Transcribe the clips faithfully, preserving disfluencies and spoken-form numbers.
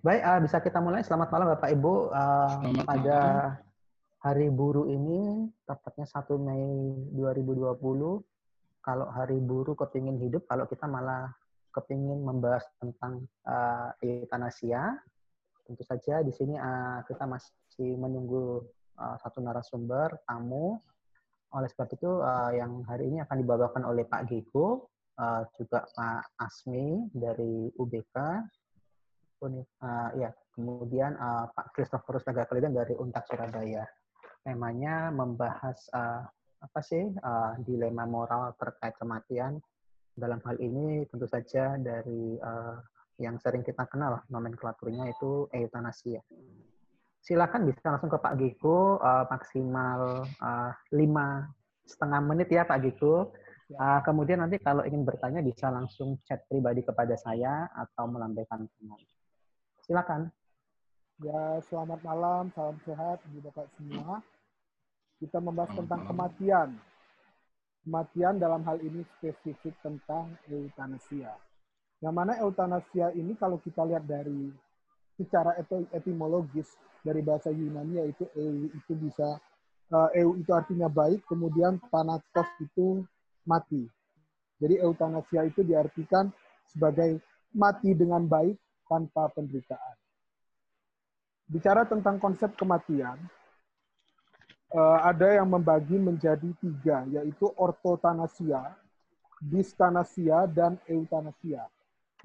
Baik, uh, bisa kita mulai. Selamat malam Bapak Ibu. Uh, pada hari buruh ini, tepatnya satu Mei dua ribu dua puluh, kalau hari buruh kepingin hidup, kalau kita malah kepingin membahas tentang uh, eutanasia. Tentu saja di sini uh, kita masih menunggu uh, satu narasumber, tamu. Oleh sebab itu, uh, yang hari ini akan dibawakan oleh Pak Gego, uh, juga Pak Asmi dari U B K, Uh, ya, kemudian uh, Pak Christopherus Nagakalidan dari Untak Surabaya. Temanya membahas uh, apa sih uh, dilema moral terkait kematian. Dalam hal ini tentu saja dari uh, yang sering kita kenal nomenklaturnya itu eutanasia. Silakan bisa langsung ke Pak Gego, uh, maksimal uh, lima setengah menit ya Pak Gego. Uh, kemudian nanti kalau ingin bertanya bisa langsung chat pribadi kepada saya atau melambaikan tangan. Silakan. Ya, selamat malam, salam sehat bagi Bapak semua. Kita membahas tentang kematian. Kematian dalam hal ini spesifik tentang eutanasia. Yang mana eutanasia ini kalau kita lihat dari secara etimologis dari bahasa Yunani, yaitu eu itu bisa eu itu artinya baik, kemudian thanatos itu mati. Jadi eutanasia itu diartikan sebagai mati dengan baik tanpa penderitaan. Bicara tentang konsep kematian, ada yang membagi menjadi tiga, yaitu ortotanasia, distanasia, dan eutanasia.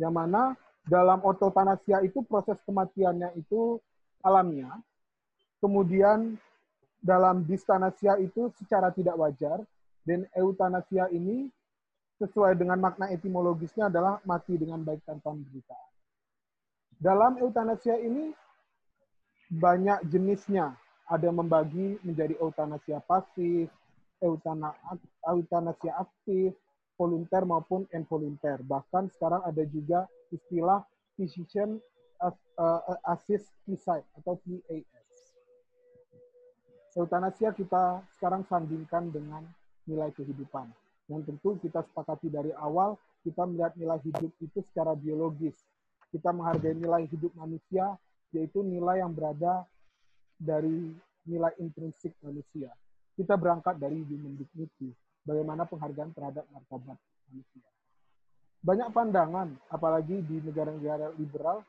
Yang mana dalam ortotanasia itu proses kematiannya itu alamiah, kemudian dalam distanasia itu secara tidak wajar, dan eutanasia ini sesuai dengan makna etimologisnya adalah mati dengan baik tanpa penderitaan. Dalam eutanasia ini banyak jenisnya. Ada membagi menjadi eutanasia pasif, eutana, eutanasia aktif, volunter maupun involunter. Bahkan sekarang ada juga istilah physician assisted suicide atau P A S. Eutanasia kita sekarang sandingkan dengan nilai kehidupan. Dan tentu kita sepakati dari awal, kita melihat nilai hidup itu secara biologis. Kita menghargai nilai hidup manusia, yaitu nilai yang berada dari nilai intrinsik manusia. Kita berangkat dari human dignity, bagaimana penghargaan terhadap martabat manusia. Banyak pandangan, apalagi di negara-negara liberal,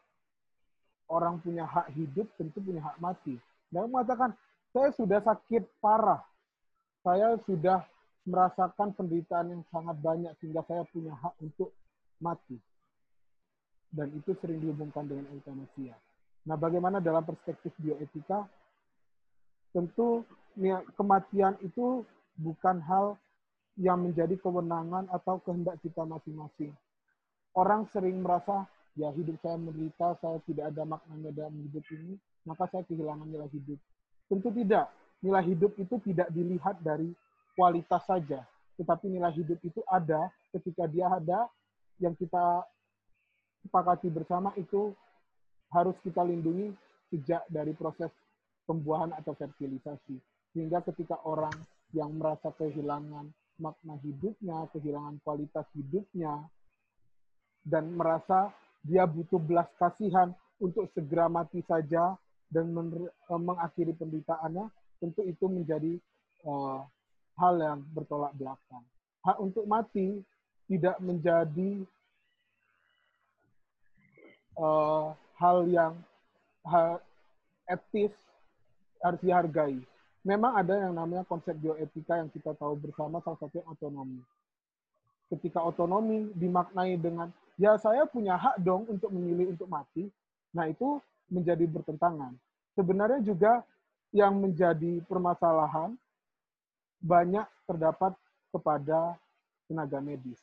orang punya hak hidup, tentu punya hak mati. Dan mengatakan, saya sudah sakit parah, saya sudah merasakan penderitaan yang sangat banyak, sehingga saya punya hak untuk mati. Dan itu sering dihubungkan dengan eutanasia. Nah, bagaimana dalam perspektif bioetika? Tentu kematian itu bukan hal yang menjadi kewenangan atau kehendak kita masing-masing. Orang sering merasa, ya hidup saya menderita, saya tidak ada maknanya dalam hidup ini, maka saya kehilangan nilai hidup. Tentu tidak. Nilai hidup itu tidak dilihat dari kualitas saja, tetapi nilai hidup itu ada ketika dia ada yang kita sepakati bersama itu harus kita lindungi sejak dari proses pembuahan atau fertilisasi. Sehingga ketika orang yang merasa kehilangan makna hidupnya, kehilangan kualitas hidupnya, dan merasa dia butuh belas kasihan untuk segera mati saja dan mengakhiri penderitaannya, tentu itu menjadi uh, hal yang bertolak belakang. Hak untuk mati tidak menjadi Uh, hal yang hal etis harus dihargai. Memang ada yang namanya konsep bioetika yang kita tahu bersama, salah satunya otonomi. Ketika otonomi dimaknai dengan, ya saya punya hak dong untuk memilih untuk mati, nah itu menjadi bertentangan. Sebenarnya juga yang menjadi permasalahan banyak terdapat kepada tenaga medis.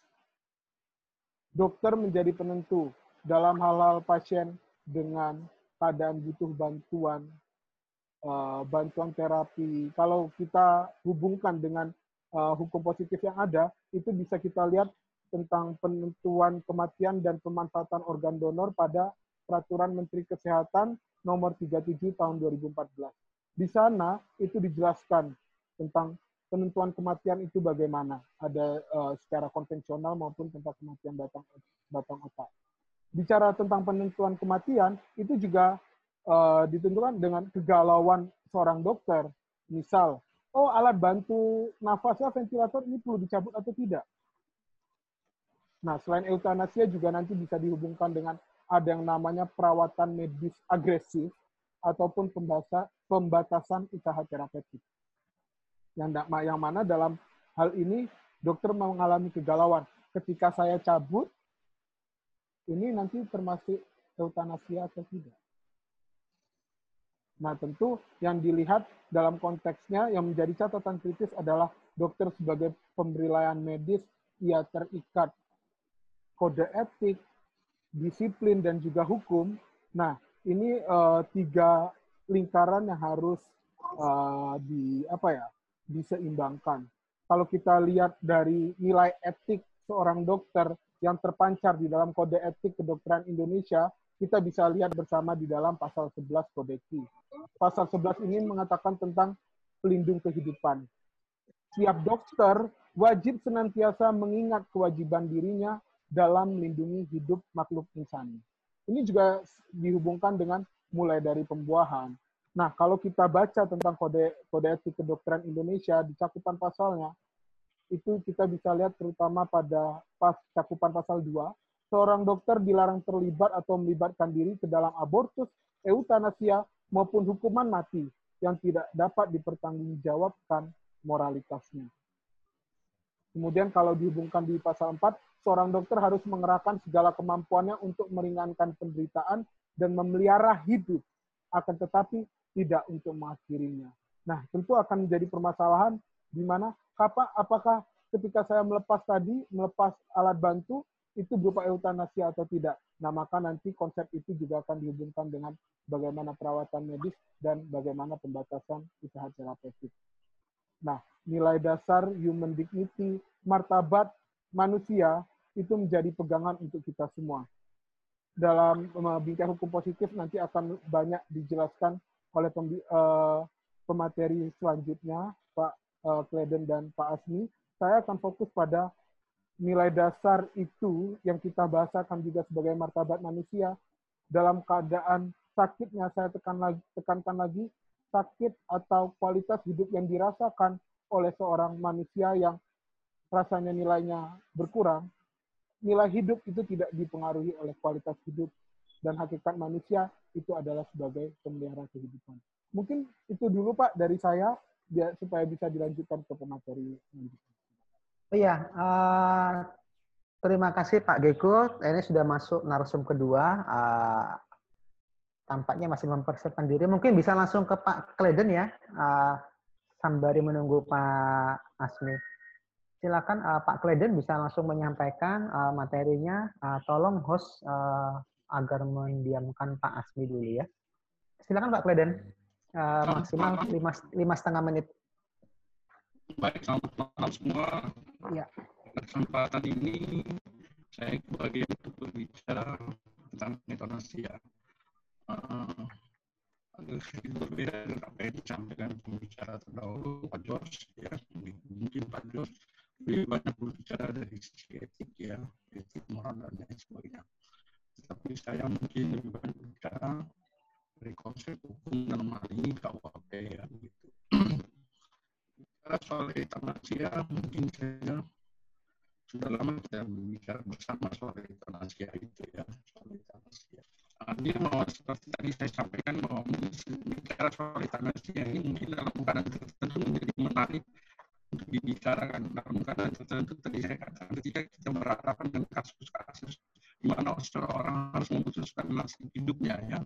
Dokter menjadi penentu dalam hal-hal pasien dengan keadaan butuh bantuan, bantuan terapi. Kalau kita hubungkan dengan hukum positif yang ada, itu bisa kita lihat tentang penentuan kematian dan pemanfaatan organ donor pada Peraturan Menteri Kesehatan Nomor tiga puluh tujuh tahun dua ribu empat belas. Di sana itu dijelaskan tentang penentuan kematian itu bagaimana, ada secara konvensional maupun tentang kematian batang, batang otak. bicara tentang penentuan kematian, itu juga uh, ditentukan dengan kegalauan seorang dokter. Misal, oh alat bantu nafasnya, ventilator ini perlu dicabut atau tidak. Nah, selain eutanasia juga nanti bisa dihubungkan dengan ada yang namanya perawatan medis agresif ataupun pembatasan usaha terapeutik. Yang, yang mana dalam hal ini dokter mengalami kegalauan. Ketika saya cabut, ini nanti termasuk eutanasia atau tidak. Nah, tentu yang dilihat dalam konteksnya yang menjadi catatan kritis adalah dokter sebagai pemberi layanan medis, ia terikat kode etik, disiplin, dan juga hukum. Nah, ini uh, tiga lingkaran yang harus uh, di apa ya diseimbangkan. Kalau kita lihat dari nilai etik seorang dokter yang terpancar di dalam kode etik kedokteran Indonesia, kita bisa lihat bersama di dalam pasal sebelas KODEKI. Pasal sebelas ini mengatakan tentang pelindung kehidupan. Setiap dokter wajib senantiasa mengingat kewajiban dirinya dalam melindungi hidup makhluk insani. Ini juga dihubungkan dengan mulai dari pembuahan. Nah, kalau kita baca tentang kode, kode etik kedokteran Indonesia di cakupan pasalnya, itu kita bisa lihat terutama pada pas, cakupan pasal dua, seorang dokter dilarang terlibat atau melibatkan diri ke dalam abortus, eutanasia, maupun hukuman mati yang tidak dapat dipertanggungjawabkan moralitasnya. Kemudian kalau dihubungkan di pasal empat, seorang dokter harus mengerahkan segala kemampuannya untuk meringankan penderitaan dan memelihara hidup, akan tetapi tidak untuk mengakhirinya. Nah, tentu akan menjadi permasalahan di mana apakah ketika saya melepas tadi, melepas alat bantu, itu berupa eutanasia atau tidak. Nah, maka nanti konsep itu juga akan dihubungkan dengan bagaimana perawatan medis dan bagaimana pembatasan usaha terapeutik. Nah, nilai dasar human dignity, martabat manusia, itu menjadi pegangan untuk kita semua. Dalam bingkai hukum positif nanti akan banyak dijelaskan oleh pemateri selanjutnya, Pak Kleden dan Pak Asmi. Saya akan fokus pada nilai dasar itu yang kita bahasakan juga sebagai martabat manusia. Dalam keadaan sakitnya, saya tekan lagi, tekankan lagi, sakit atau kualitas hidup yang dirasakan oleh seorang manusia yang rasanya nilainya berkurang. Nilai hidup itu tidak dipengaruhi oleh kualitas hidup, dan hakikat manusia itu adalah sebagai pemelihara kehidupan. Mungkin itu dulu Pak dari saya, supaya bisa dilanjutkan ke pemateri. Oh iya, uh, terima kasih Pak Geko. Ini sudah masuk narasum kedua. Uh, tampaknya masih mempersiapkan diri. Mungkin bisa langsung ke Pak Kleden ya, uh, sambari menunggu Pak Asmi. Silakan uh, Pak Kleden bisa langsung menyampaikan uh, materinya. Uh, tolong host uh, agar mendiamkan Pak Asmi dulu ya. Silakan Pak Kleden, uh, maksimal lima, lima setengah menit. Baik, selamat malam semua. Ya. Kesempatan ini saya bagi untuk berbicara tentang eutanasia. Uh, Agak berbeda dengan apa yang disampaikan pembicara terdahulu, Pak George. Ya, mungkin Pak George lebih banyak berbicara dari sisi etik ya, etik moral dan lain sebagainya. Tapi saya mungkin lebih banyak berbicara dari konsep hukum dalam hal ini K U H P ya, gitu. Bicara soal eutanasia, mungkin saya sudah lama kita berbicara bersama soal eutanasia itu ya, soal eutanasia. Jadi bahwa seperti tadi saya sampaikan bahwa bicara soal eutanasia ini mungkin dalam keadaan tertentu menjadi menarik untuk dibicarakan. Dalam keadaan tertentu tadi saya katakan ketika kita berhadapan dengan kasus-kasus di mana seseorang harus memutuskan nasib hidupnya ya,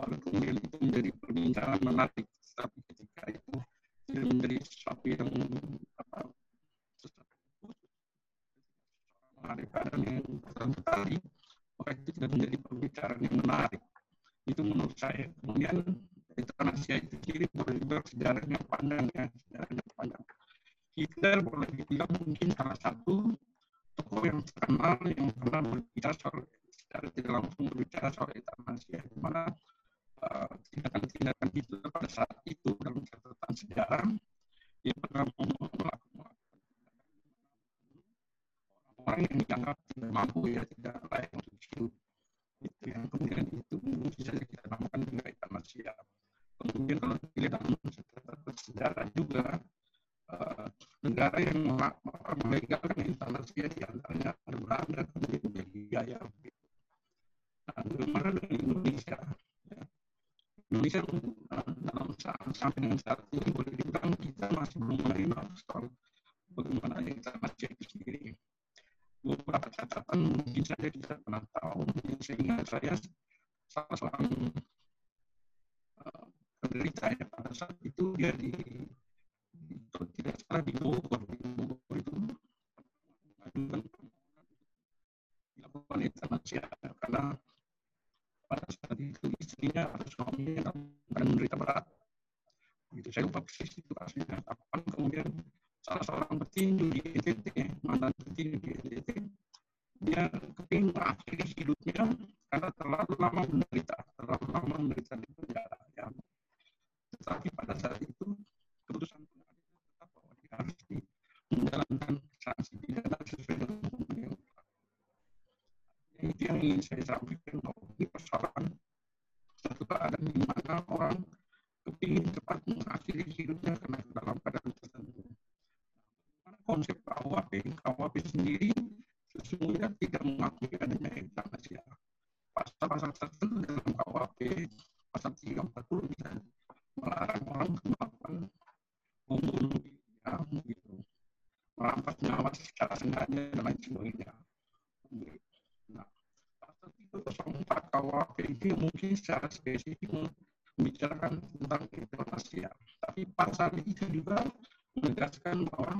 lalu kemudian itu menjadi perbincangan menarik, tapi ketika itu tidak menjadi sesuatu yang apa, menarik keadaan yang tertentu tadi, maka itu tidak menjadi perbicaraan yang menarik. Itu menurut saya. Kemudian eutanasia itu sendiri boleh dibilang sejarahnya panjang ya, sejarahnya panjang. Hitler boleh dibilang mungkin salah satu tokoh yang terkenal yang pernah berbicara soal secara tidak langsung berbicara soal eutanasia, di mana uh, tindakan-tindakan Hitler pada saat itu dalam catatan sejarah yang pernah melakukan orang yang dianggap tidak mampu ya, tidak layak untuk hidup. itu yang kemudian itu bisa ditanamkan dengan agama siap. Kemudian kalau dilihat sejarah juga uh, negara yang melegalkan instansi di antaranya ada Belanda, kemudian Belgia ya. Nah, bagaimana dengan Indonesia? Ya. Indonesia uh, dalam sampai dengan saat ini boleh dibilang kita masih belum menerima soal bagaimana instansi itu sendiri. Beberapa catatan mungkin saja kita pernah tahu, sehingga saya salah seorang uh, penderita ya, pada saat itu dia di, di tidak salah di Bogor, di Bogor itu dilakukan instansi karena pada saat itu istrinya atau suaminya akan menderita berat. Itu saya lupa persis situasinya. Apakah kemudian salah seorang petinju di N T T, mantan petinju di N T T, dia kepingin mengakhiri hidupnya karena terlalu lama menderita, terlalu lama menderita di penjara. Ya. Tetapi pada saat itu keputusan pengadilan tetap bahwa dia harus menjalankan sanksi pidana sesuai dengan hukum yang berlaku. Itu yang ingin saya sampaikan bahwa ini persoalan satu keadaan di mana orang kepingin cepat mengakhiri hidupnya karena dalam keadaan tertentu. Konsep K U H P sendiri sesungguhnya tidak mengakui adanya eutanasi. Pasal-pasal tertentu dalam K U H P, pasal tiga ratus empat puluh misalnya, melarang orang melakukan membunuh diri, gitu, merampas nyawa secara sengaja dan lain sebagainya. Nah, pasal tiga ratus empat K U H P ini mungkin secara spesifik membicarakan tentang eutanasi, tapi pasal itu juga menegaskan bahwa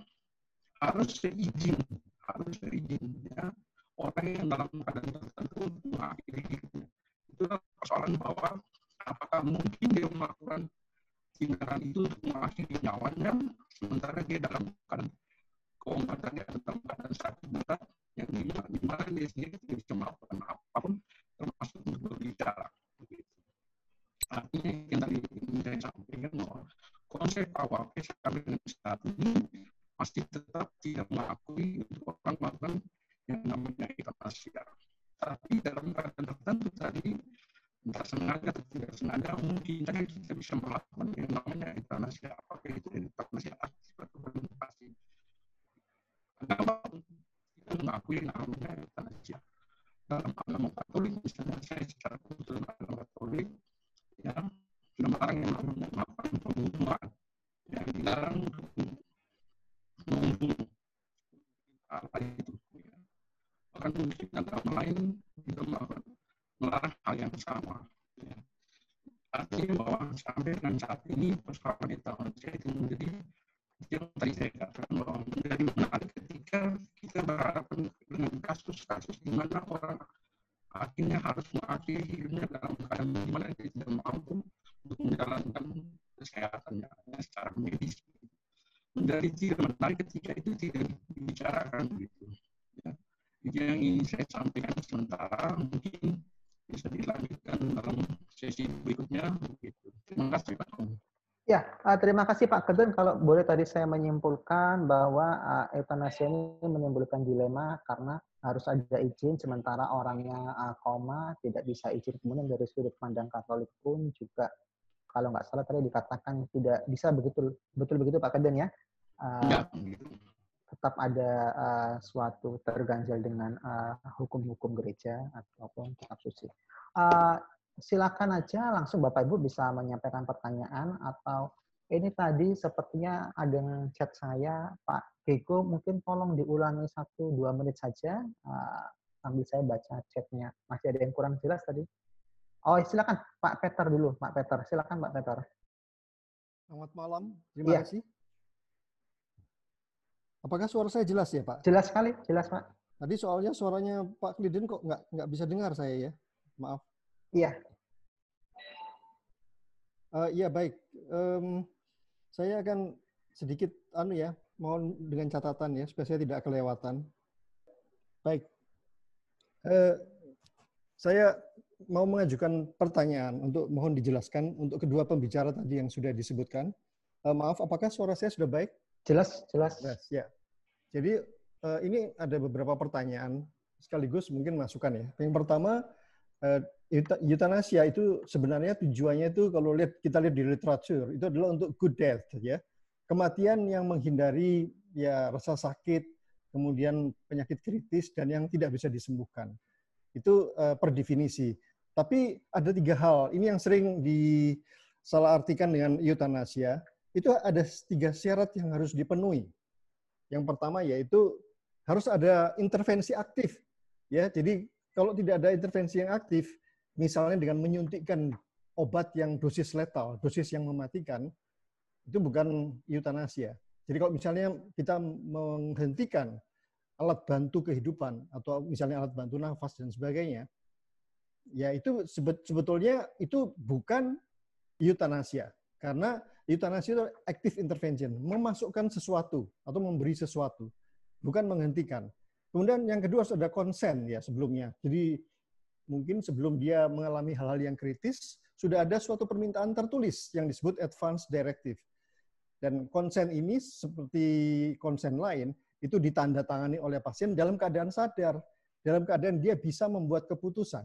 harus seizin, harus seizinnya orang yang dalam keadaan tertentu mengakhiri hidupnya. Itu persoalan bahwa apakah mungkin dia melakukan tindakan itu untuk mengakhiri nyawanya, sementara dia dalam keadaan keobatannya atau keadaan sakit berat yang dimana dia sendiri tidak bisa melakukan apapun, termasuk untuk berbicara. Artinya yang tadi saya sampaikan bahwa konsep K U H P sampai dengan saat ini masih tetap tidak mengakui untuk orang-orang yang namanya eutanasi. Tapi dalam keadaan tertentu tadi, entah sengaja atau tidak sengaja, mungkin kita bisa melakukan yang namanya eutanasi. Apakah itu eutanasi aktif atau pasif? Kenapa kita mengakui yang namanya eutanasi? Dalam agama Katolik, misalnya saya secara kebetulan agama Katolik, ya sudah melarang yang namanya melakukan pembunuhan, yang dilarang untuk membunuh apa itu, ya. Bahkan mungkin agama lain juga melarang hal yang sama. Ya. Artinya bahwa sampai dengan saat ini persoalan eutanasi itu menjadi yang tadi saya katakan bahwa menjadi menarik ketika kita berhadapan dengan kasus-kasus di mana orang akhirnya harus mengakhiri hidupnya dalam keadaan di mana dia tidak mampu untuk menjalankan kesehatannya secara medis. Dari tidak menarik ketika itu tidak dibicarakan gitu. Ya. Itu yang ingin saya sampaikan sementara, mungkin bisa dilanjutkan dalam sesi berikutnya. Gitu. Terima kasih Pak. Ya, terima kasih Pak Kedun. Kalau boleh tadi saya menyimpulkan bahwa eutanasi ini menimbulkan dilema karena harus ada izin, sementara orangnya koma tidak bisa izin. Kemudian dari sudut pandang Katolik pun juga, kalau nggak salah tadi dikatakan tidak bisa begitu betul begitu Pak Kedun ya, uh, ya. Tetap ada uh, suatu terganjal dengan hukum-hukum uh, gereja ataupun kitab suci. Uh, silakan aja langsung Bapak Ibu bisa menyampaikan pertanyaan atau ini tadi sepertinya ada yang chat saya Pak Gego, mungkin tolong diulangi satu dua menit saja uh, sambil saya baca chatnya. Masih ada yang kurang jelas tadi? Oh, silakan Pak Peter dulu, Pak Peter. Silakan Pak Peter. Selamat malam. Terima ya. kasih. Apakah suara saya jelas ya, Pak? Jelas sekali, jelas, Pak. Tadi soalnya suaranya Pak Kliden kok nggak nggak bisa dengar saya ya. Maaf. Iya. Uh, iya, baik. Um, saya akan sedikit anu ya, mohon dengan catatan ya, supaya saya tidak kelewatan. Baik. Uh, saya mau mengajukan pertanyaan untuk mohon dijelaskan untuk kedua pembicara tadi yang sudah disebutkan. Uh, maaf, apakah suara saya sudah baik? Jelas, jelas. Yes, ya. Jadi uh, ini ada beberapa pertanyaan sekaligus mungkin masukan ya. Yang pertama, euthanasia itu sebenarnya tujuannya itu kalau lihat kita lihat di literatur itu adalah untuk good death ya. Kematian yang menghindari ya rasa sakit, kemudian penyakit kritis dan yang tidak bisa disembuhkan. Itu uh, per definisi. Tapi ada tiga hal, ini yang sering disalahartikan dengan euthanasia, itu ada tiga syarat yang harus dipenuhi. Yang pertama yaitu harus ada intervensi aktif. Ya, jadi kalau tidak ada intervensi yang aktif, misalnya dengan menyuntikkan obat yang dosis letal, dosis yang mematikan, itu bukan euthanasia. Jadi kalau misalnya kita menghentikan alat bantu kehidupan, atau misalnya alat bantu nafas dan sebagainya, ya itu sebetulnya itu bukan euthanasia. Karena euthanasia itu active intervention, memasukkan sesuatu atau memberi sesuatu, bukan menghentikan. Kemudian yang kedua sudah konsen ya sebelumnya. Jadi mungkin sebelum dia mengalami hal-hal yang kritis, sudah ada suatu permintaan tertulis yang disebut advance directive. Dan konsen ini seperti konsen lain, itu ditandatangani oleh pasien dalam keadaan sadar, dalam keadaan dia bisa membuat keputusan.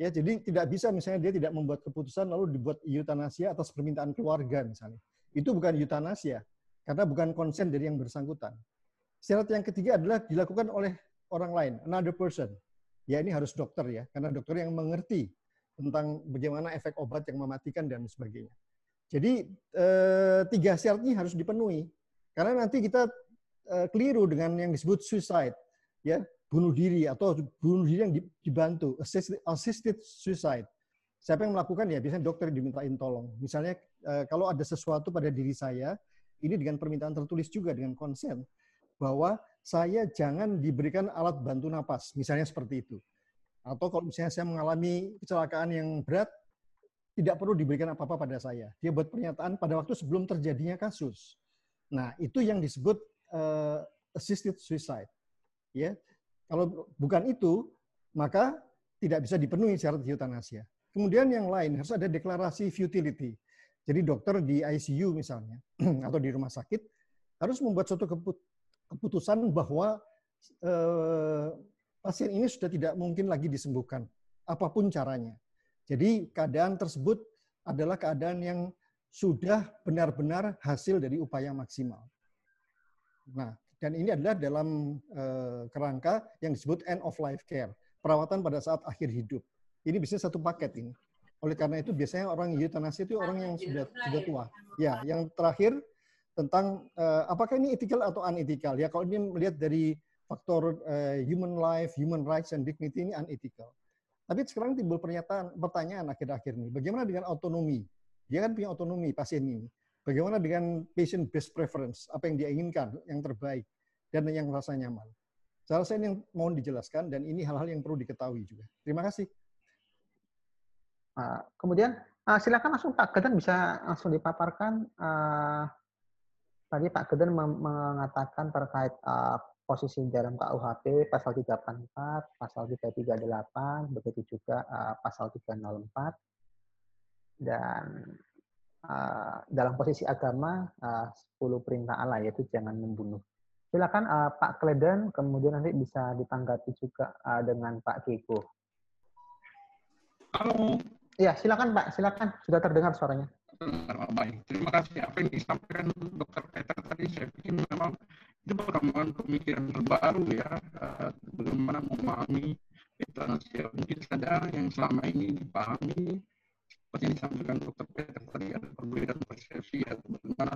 Ya, jadi tidak bisa misalnya dia tidak membuat keputusan lalu dibuat euthanasia atas permintaan keluarga misalnya. Itu bukan euthanasia, karena bukan konsen dari yang bersangkutan. Syarat yang ketiga adalah dilakukan oleh orang lain, another person. Ya ini harus dokter ya, karena dokter yang mengerti tentang bagaimana efek obat yang mematikan dan sebagainya. Jadi eh, tiga syarat ini harus dipenuhi, karena nanti kita eh, keliru dengan yang disebut suicide, ya bunuh diri atau bunuh diri yang dibantu, assisted, assisted suicide. Siapa yang melakukan ya biasanya dokter dimintain tolong. Misalnya eh, kalau ada sesuatu pada diri saya, ini dengan permintaan tertulis juga dengan konsen bahwa saya jangan diberikan alat bantu napas, misalnya seperti itu. Atau kalau misalnya saya mengalami kecelakaan yang berat, tidak perlu diberikan apa-apa pada saya. Dia buat pernyataan pada waktu sebelum terjadinya kasus. Nah, itu yang disebut uh, assisted suicide. Ya, kalau bukan itu, maka tidak bisa dipenuhi syarat euthanasia. Kemudian yang lain, harus ada deklarasi futility. Jadi dokter di I C U misalnya, atau di rumah sakit, harus membuat suatu keputusan bahwa uh, pasien ini sudah tidak mungkin lagi disembuhkan, apapun caranya. Jadi keadaan tersebut adalah keadaan yang sudah benar-benar hasil dari upaya maksimal. Nah, dan ini adalah dalam eh, kerangka yang disebut end of life care, perawatan pada saat akhir hidup. Ini biasanya satu paket ini. Oleh karena itu biasanya orang euthanasia itu orang yang sudah sudah tua. Ya, yang terakhir tentang eh, apakah ini ethical atau unethical? Ya, kalau ini melihat dari faktor eh, human life, human rights, and dignity ini unethical. Tapi sekarang timbul pernyataan, pertanyaan akhir-akhir ini, bagaimana dengan autonomi? Dia kan punya autonomi pasien ini. Bagaimana dengan patient based preference? Apa yang dia inginkan, yang terbaik, dan yang rasa nyaman? Saya rasa ini yang mohon dijelaskan, dan ini hal-hal yang perlu diketahui juga. Terima kasih. Uh, kemudian, uh, silakan langsung Pak Geden bisa langsung dipaparkan. Uh, tadi Pak Geden mengatakan terkait uh, posisi dalam K U H P pasal tiga delapan empat, pasal tiga tiga delapan, begitu juga uh, pasal tiga nol empat, dan uh, dalam posisi agama uh, sepuluh perintah Allah yaitu jangan membunuh. Silakan uh, Pak Kleden, kemudian nanti bisa ditanggapi juga uh, dengan Pak Kiko. Halo. Ya silakan Pak, silakan, sudah terdengar suaranya. Baik, terima kasih. Apa yang disampaikan Dokter Peter tadi, saya pikir memang itu perkembangan pemikiran terbaru ya, bagaimana memahami euthanasia. Mungkin ada yang selama ini dipahami, seperti yang disampaikan Dokter Peter tadi, ada perbedaan persepsi atau bagaimana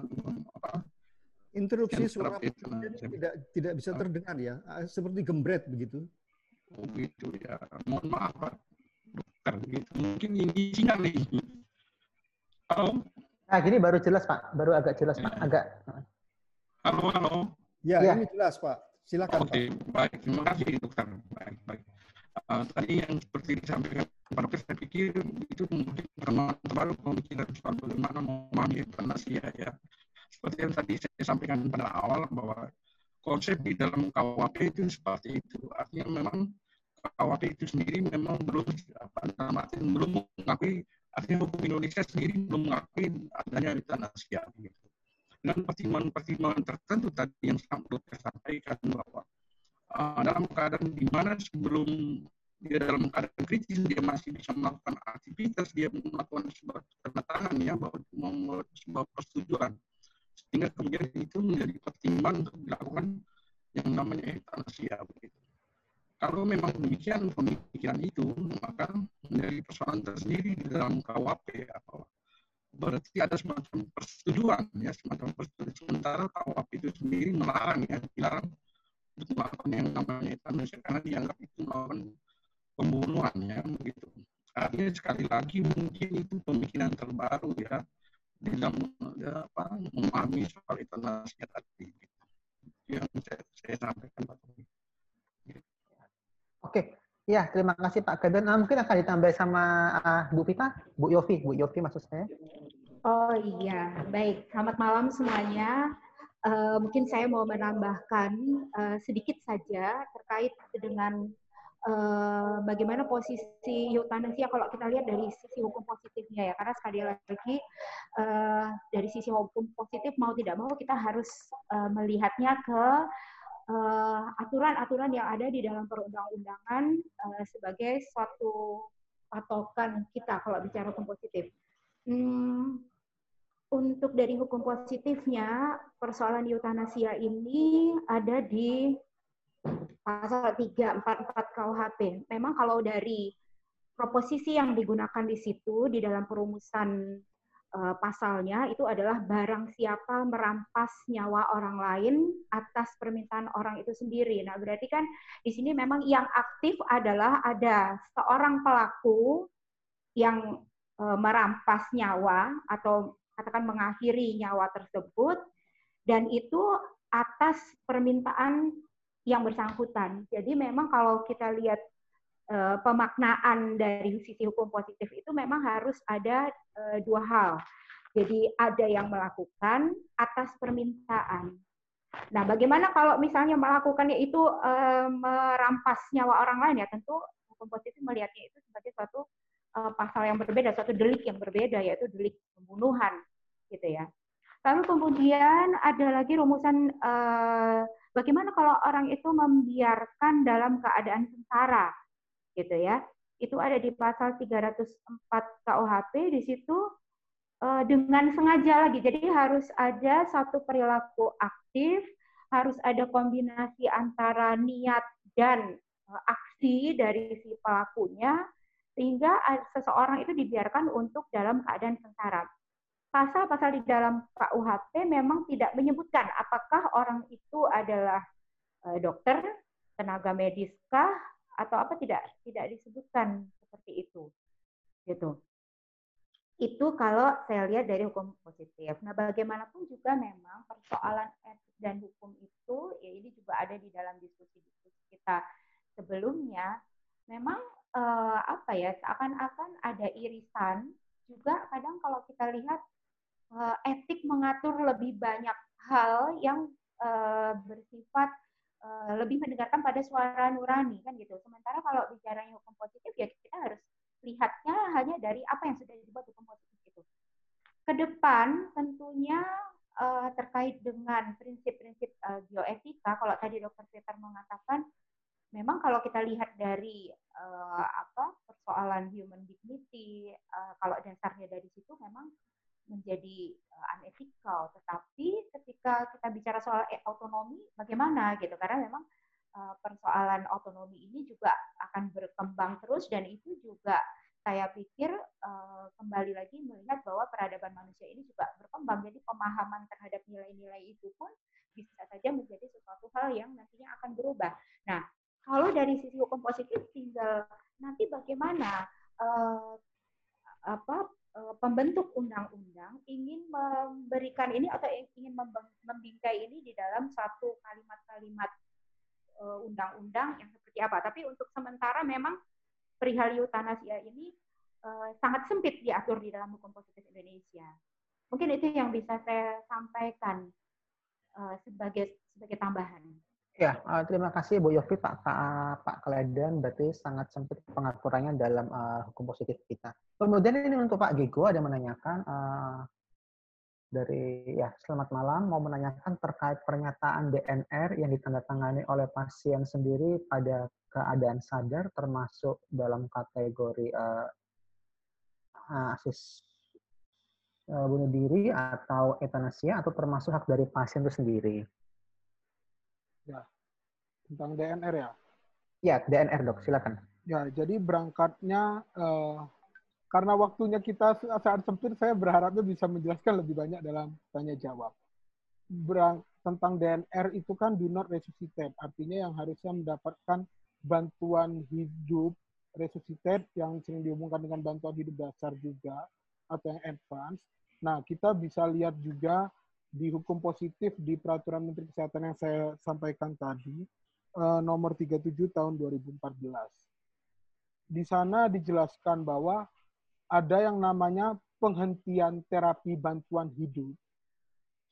apa. Interupsi suara tidak tidak bisa terdengar ya, seperti gembret begitu. Oh gitu ya, mohon maaf Pak Dokter, gitu. Mungkin ini sinyal nih. Halo. Nah, gini baru jelas Pak, baru agak jelas Pak, agak. Halo, halo. Ya, ya. Ini jelas Pak. Silakan. Oke, Pak. Baik. Terima kasih Dokter. Baik, baik. Uh, tadi yang seperti disampaikan Pak Dokter, saya pikir itu mungkin perkembangan terbaru pemikiran soal bagaimana memahami euthanasia ya. Seperti yang tadi saya sampaikan pada awal bahwa konsep di dalam K U H P itu seperti itu. Artinya memang K U H P itu sendiri memang belum apa namanya belum mengakui. Artinya hukum Indonesia sendiri belum mengakui adanya euthanasia gitu. Dengan pertimbangan-pertimbangan tertentu tadi yang saya sampaikan bahwa uh, dalam keadaan di mana sebelum dia dalam keadaan kritis, dia masih bisa melakukan aktivitas, dia melakukan sebuah tandatangan ya, bahwa membuat sebuah persetujuan. Sehingga kemudian itu menjadi pertimbangan untuk dilakukan yang namanya eutanasia. Begitu. Kalau memang demikian pemikiran itu, maka menjadi persoalan tersendiri di dalam K U H P. Ya. Berarti ada semacam persetujuan, ya, semacam persetujuan. Sementara K U H P itu sendiri melarang, ya, dilarang untuk melakukan yang namanya eutanasia karena dianggap itu melakukan pembunuhan, ya, begitu. Artinya sekali lagi mungkin itu pemikiran terbaru, ya, di dalam ya, apa, memahami soal eutanasia tadi, gitu, yang saya, saya sampaikan, Pak. Gitu. Oke, ya, terima kasih Pak Gadan. Nah, mungkin akan ditambah sama uh, Bu Pita, Bu Yofi, Bu Yofi maksud saya. Oh iya, baik. Selamat malam semuanya. Uh, mungkin saya mau menambahkan uh, sedikit saja terkait dengan Uh, bagaimana posisi eutanasia kalau kita lihat dari sisi hukum positifnya ya, karena sekali lagi uh, dari sisi hukum positif mau tidak mau kita harus uh, melihatnya ke aturan-aturan uh, yang ada di dalam perundang-undangan uh, sebagai suatu patokan kita kalau bicara hukum positif. Hmm, untuk dari hukum positifnya persoalan eutanasia ini ada di Pasal tiga empat empat K U H P. Memang kalau dari proposisi yang digunakan di situ, di dalam perumusan uh, pasalnya, itu adalah barang siapa merampas nyawa orang lain atas permintaan orang itu sendiri. Nah, berarti kan di sini memang yang aktif adalah ada seorang pelaku yang uh, merampas nyawa atau katakan mengakhiri nyawa tersebut, dan itu atas permintaan yang bersangkutan. Jadi memang kalau kita lihat e, pemaknaan dari sisi hukum positif itu memang harus ada e, dua hal. Jadi ada yang melakukan atas permintaan. Nah, bagaimana kalau misalnya melakukannya itu e, merampas nyawa orang lain ya, tentu hukum positif melihatnya itu sebagai suatu e, pasal yang berbeda, suatu delik yang berbeda, yaitu delik pembunuhan, gitu ya. Lalu kemudian ada lagi rumusan e, bagaimana kalau orang itu membiarkan dalam keadaan sengsara, gitu ya? Itu ada di pasal tiga ratus empat K U H P di situ dengan sengaja lagi. Jadi harus ada satu perilaku aktif, harus ada kombinasi antara niat dan aksi dari si pelakunya sehingga seseorang itu dibiarkan untuk dalam keadaan sengsara. Pasal-pasal di dalam K U H P memang tidak menyebutkan apakah orang itu adalah dokter, tenaga medis kah, atau apa, tidak tidak disebutkan seperti itu. Gitu. Itu kalau saya lihat dari hukum positif. Nah, bagaimanapun juga memang persoalan etik dan hukum itu, ya ini juga ada di dalam diskusi-diskusi kita sebelumnya, memang eh, apa ya, seakan-akan ada irisan juga kadang kalau kita lihat etik mengatur lebih banyak hal yang uh, bersifat uh, lebih mendengarkan pada suara nurani kan gitu. Sementara kalau bicaranya hukum positif ya kita harus lihatnya hanya dari apa yang sudah dibuat hukum positif itu. Ke depan tentunya uh, terkait dengan prinsip-prinsip uh, bioetika, kalau tadi Dokter Peter mengatakan memang kalau kita lihat dari uh, apa persoalan human dignity, uh, kalau dasarnya dari situ memang menjadi unethical, tetapi ketika kita bicara soal autonomi, bagaimana gitu? Karena memang persoalan autonomi ini juga akan berkembang terus dan itu juga saya pikir kembali lagi melihat bahwa peradaban manusia ini juga berkembang, jadi pemahaman terhadap nilai-nilai itu pun bisa saja menjadi sesuatu hal yang nantinya akan berubah. Nah, kalau dari sisi hukum positif tinggal nanti bagaimana eh, apa? pembentuk undang-undang ingin memberikan ini atau ingin membingkai ini di dalam satu kalimat-kalimat undang-undang yang seperti apa. Tapi untuk sementara memang perihal eutanasia ini sangat sempit diatur di dalam hukum positif Indonesia. Mungkin itu yang bisa saya sampaikan sebagai sebagai tambahan. Ya, terima kasih Bu Yofi, Pak Pak Kledan, berarti sangat sempit pengaturannya dalam uh, hukum positif kita. Kemudian ini untuk Pak Gego ada menanyakan, uh, dari ya selamat malam, mau menanyakan terkait pernyataan D N R yang ditandatangani oleh pasien sendiri pada keadaan sadar termasuk dalam kategori uh, asis uh, bunuh diri atau eutanasia atau termasuk hak dari pasien itu sendiri. Ya, tentang D N R ya? Ya, D N R dok, silakan. Ya, jadi berangkatnya uh... karena waktunya kita saat sempit, saya berharapnya bisa menjelaskan lebih banyak dalam tanya-jawab. Berang, tentang D N R itu kan do not resuscitate, artinya yang harusnya mendapatkan bantuan hidup resuscitate yang sering dihubungkan dengan bantuan hidup dasar juga, atau yang advance. Nah, kita bisa lihat juga di hukum positif di Peraturan Menteri Kesehatan yang saya sampaikan tadi, nomor tiga puluh tujuh tahun dua ribu empat belas. Di sana dijelaskan bahwa ada yang namanya penghentian terapi bantuan hidup,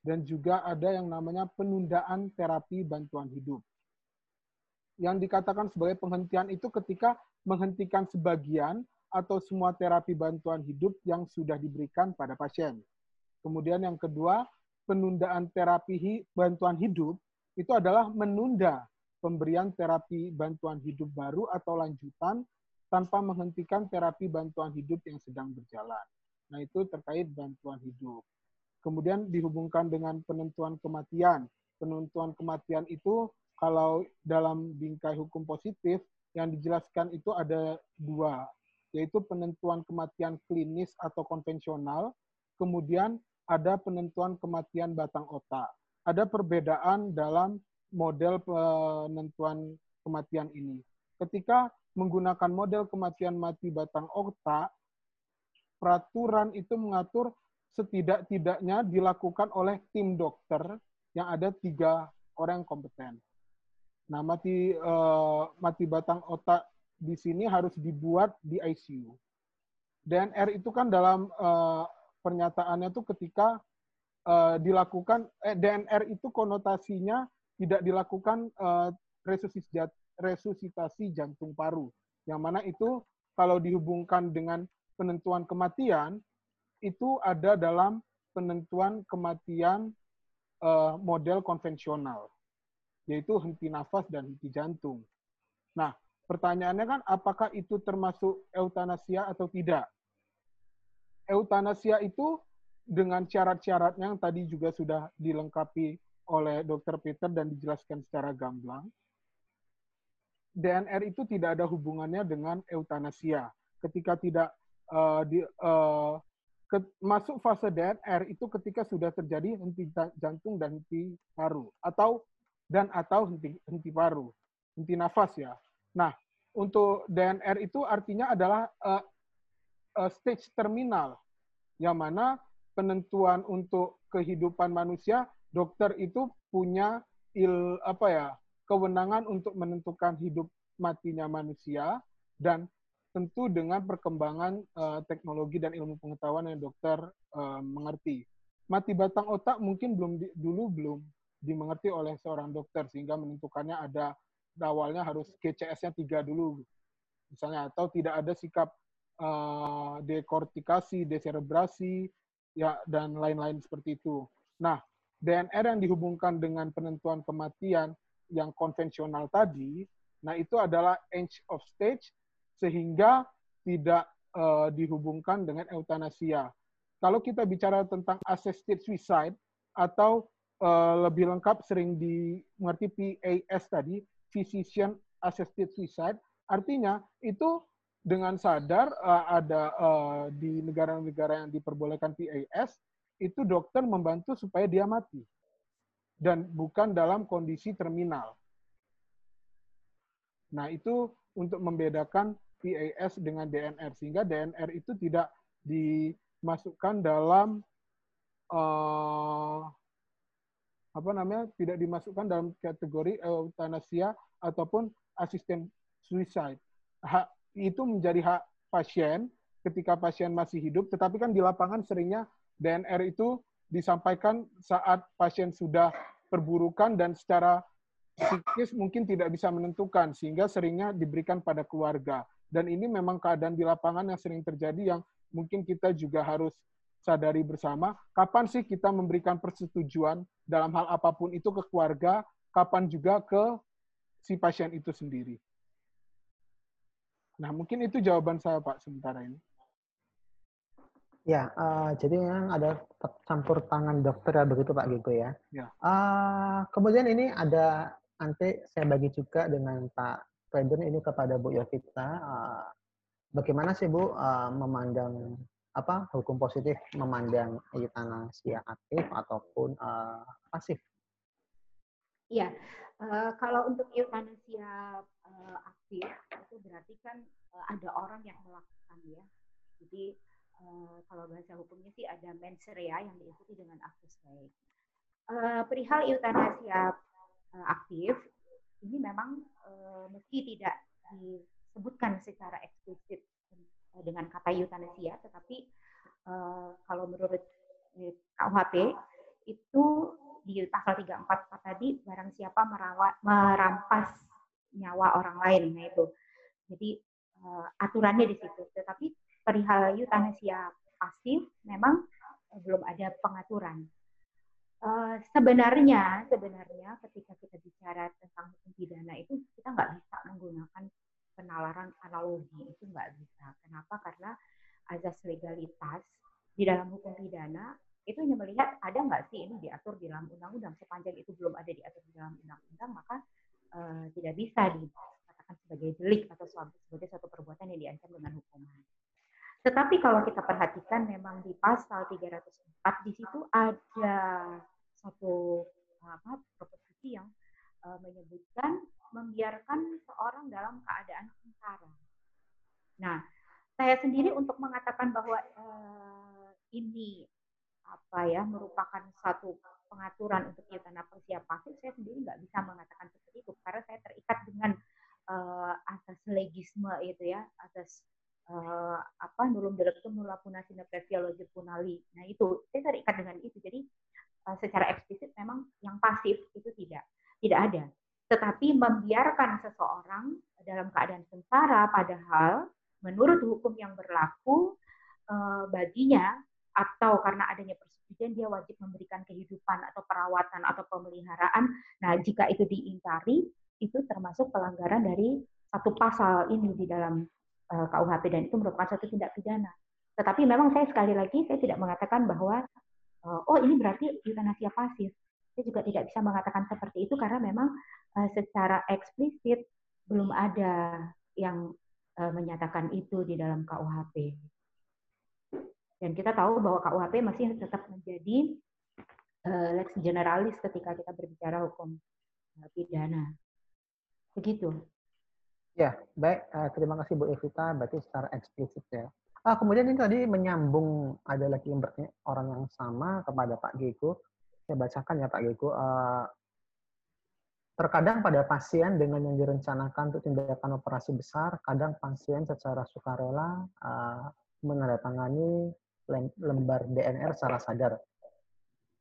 dan juga ada yang namanya penundaan terapi bantuan hidup. Yang dikatakan sebagai penghentian itu ketika menghentikan sebagian atau semua terapi bantuan hidup yang sudah diberikan pada pasien. Kemudian yang kedua, penundaan terapi bantuan hidup itu adalah menunda pemberian terapi bantuan hidup baru atau lanjutan tanpa menghentikan terapi bantuan hidup yang sedang berjalan. Nah, itu terkait bantuan hidup. Kemudian dihubungkan dengan penentuan kematian. Penentuan kematian itu kalau dalam bingkai hukum positif, yang dijelaskan itu ada dua, yaitu penentuan kematian klinis atau konvensional, kemudian ada penentuan kematian batang otak. Ada perbedaan dalam model penentuan kematian ini. Ketika menggunakan model kematian mati batang otak, peraturan itu mengatur setidak-tidaknya dilakukan oleh tim dokter yang ada tiga orang kompeten. Nah, mati, eh, mati batang otak di sini harus dibuat di I C U. D N R itu kan dalam eh, pernyataannya itu ketika eh, dilakukan, eh, D N R itu konotasinya tidak dilakukan eh, resusitasi resusitasi jantung paru, yang mana itu kalau dihubungkan dengan penentuan kematian, itu ada dalam penentuan kematian uh, model konvensional, yaitu henti nafas dan henti jantung. Nah, pertanyaannya kan apakah itu termasuk eutanasia atau tidak? Eutanasia itu dengan syarat-syaratnya yang tadi juga sudah dilengkapi oleh dokter Peter dan dijelaskan secara gamblang, D N R itu tidak ada hubungannya dengan eutanasia. Ketika tidak uh, di, uh, ke, masuk fase D N R itu ketika sudah terjadi henti jantung dan henti paru atau dan atau henti, henti paru, henti nafas ya. Nah, untuk D N R itu artinya adalah uh, uh, stage terminal, yang mana penentuan untuk kehidupan manusia, dokter itu punya il apa ya? kewenangan untuk menentukan hidup matinya manusia, dan tentu dengan perkembangan uh, teknologi dan ilmu pengetahuan yang dokter uh, mengerti. Mati batang otak mungkin belum di, dulu belum dimengerti oleh seorang dokter, sehingga menentukannya ada awalnya harus G C S-nya tiga dulu, misalnya, atau tidak ada sikap uh, dekortikasi, deserebrasi, ya, dan lain-lain seperti itu. Nah, D N R yang dihubungkan dengan penentuan kematian yang konvensional tadi, nah itu adalah end of stage, sehingga tidak uh, dihubungkan dengan eutanasia. Kalau kita bicara tentang assisted suicide, atau uh, lebih lengkap sering dimengerti P A S tadi, physician assisted suicide, artinya itu dengan sadar uh, ada uh, di negara-negara yang diperbolehkan P A S, itu dokter membantu supaya dia mati, dan bukan dalam kondisi terminal. Nah, itu untuk membedakan P A S dengan D N R, sehingga D N R itu tidak dimasukkan dalam uh, apa namanya? tidak dimasukkan dalam kategori eutanasia ataupun assisted suicide. Hak itu menjadi hak pasien ketika pasien masih hidup, tetapi kan di lapangan seringnya D N R itu disampaikan saat pasien sudah perburukan dan secara psikis mungkin tidak bisa menentukan, sehingga seringnya diberikan pada keluarga. Dan ini memang keadaan di lapangan yang sering terjadi, yang mungkin kita juga harus sadari bersama, kapan sih kita memberikan persetujuan dalam hal apapun itu ke keluarga, kapan juga ke si pasien itu sendiri. Nah, mungkin itu jawaban saya, Pak, sementara ini. Ya, uh, jadi memang ada campur tangan dokter ya, begitu Pak Giko ya. Ya. Uh, kemudian ini ada, nanti saya bagi juga dengan Pak Fredon ini kepada Bu Yovita. Uh, bagaimana sih Bu uh, memandang apa hukum positif memandang eutanasia aktif ataupun uh, pasif? Iya, uh, kalau untuk eutanasia uh, aktif itu berarti kan uh, ada orang yang melakukan ya. Jadi uh, kalau bahasa hukumnya sih ada mens rea yang diikuti dengan actus rei. Uh, perihal eutanasia uh, aktif ini memang uh, meski tidak disebutkan secara eksplisit dengan kata eutanasia, tetapi uh, kalau menurut K U H P itu di pasal tiga empat empat tadi, barang siapa merawat, merampas nyawa orang lain, nah itu. Jadi uh, aturannya di situ. Tetapi perihal eutanasia pasif memang uh, belum ada pengaturan. Uh, sebenarnya, sebenarnya ketika kita bicara tentang hukum pidana itu kita nggak bisa menggunakan penalaran analogi, itu nggak bisa. Kenapa? Karena azas legalitas di dalam hukum pidana itu hanya melihat ada nggak sih ini diatur di dalam undang-undang. Sepanjang itu belum ada diatur di dalam undang-undang, maka uh, tidak bisa dikatakan sebagai delik atau sebagai suatu perbuatan yang diancam dengan hukuman. Tetapi kalau kita perhatikan memang di pasal tiga ratus empat di situ ada satu apa, proposisi yang uh, menyebutkan membiarkan seorang dalam keadaan sengsara. Nah, saya sendiri untuk mengatakan bahwa uh, ini apa ya merupakan satu pengaturan untuk eutanasia pasif, saya sendiri nggak bisa mengatakan seperti itu karena saya terikat dengan uh, asas legisme itu ya, asas uh, apa nullum delectum nulla puna sine previa logi punali. Nah itu saya terikat dengan itu. Jadi uh, secara eksplisit memang yang pasif itu tidak tidak ada. Tetapi membiarkan seseorang dalam keadaan sengsara, padahal menurut hukum yang berlaku uh, baginya atau karena adanya persetujuan dia wajib memberikan kehidupan atau perawatan atau pemeliharaan. Nah, jika itu diingkari, itu termasuk pelanggaran dari satu pasal ini di dalam uh, K U H P dan itu merupakan satu tindak pidana. Tetapi memang saya sekali lagi saya tidak mengatakan bahwa uh, oh ini berarti eutanasia pasif. Saya juga tidak bisa mengatakan seperti itu karena memang uh, secara eksplisit belum ada yang uh, menyatakan itu di dalam K U H P. Dan kita tahu bahwa K U H P masih tetap menjadi uh, lex generalis ketika kita berbicara hukum uh, pidana. Begitu. Ya, baik. Uh, terima kasih Bu Evita. Berarti secara eksplisit ya. Ah, kemudian ini tadi menyambung ada lagi orang yang sama kepada Pak Giko. Saya bacakan ya Pak Giko. Uh, terkadang pada pasien dengan yang direncanakan untuk tindakan operasi besar, kadang pasien secara sukarela uh, menandatangani lembar D N R secara sadar.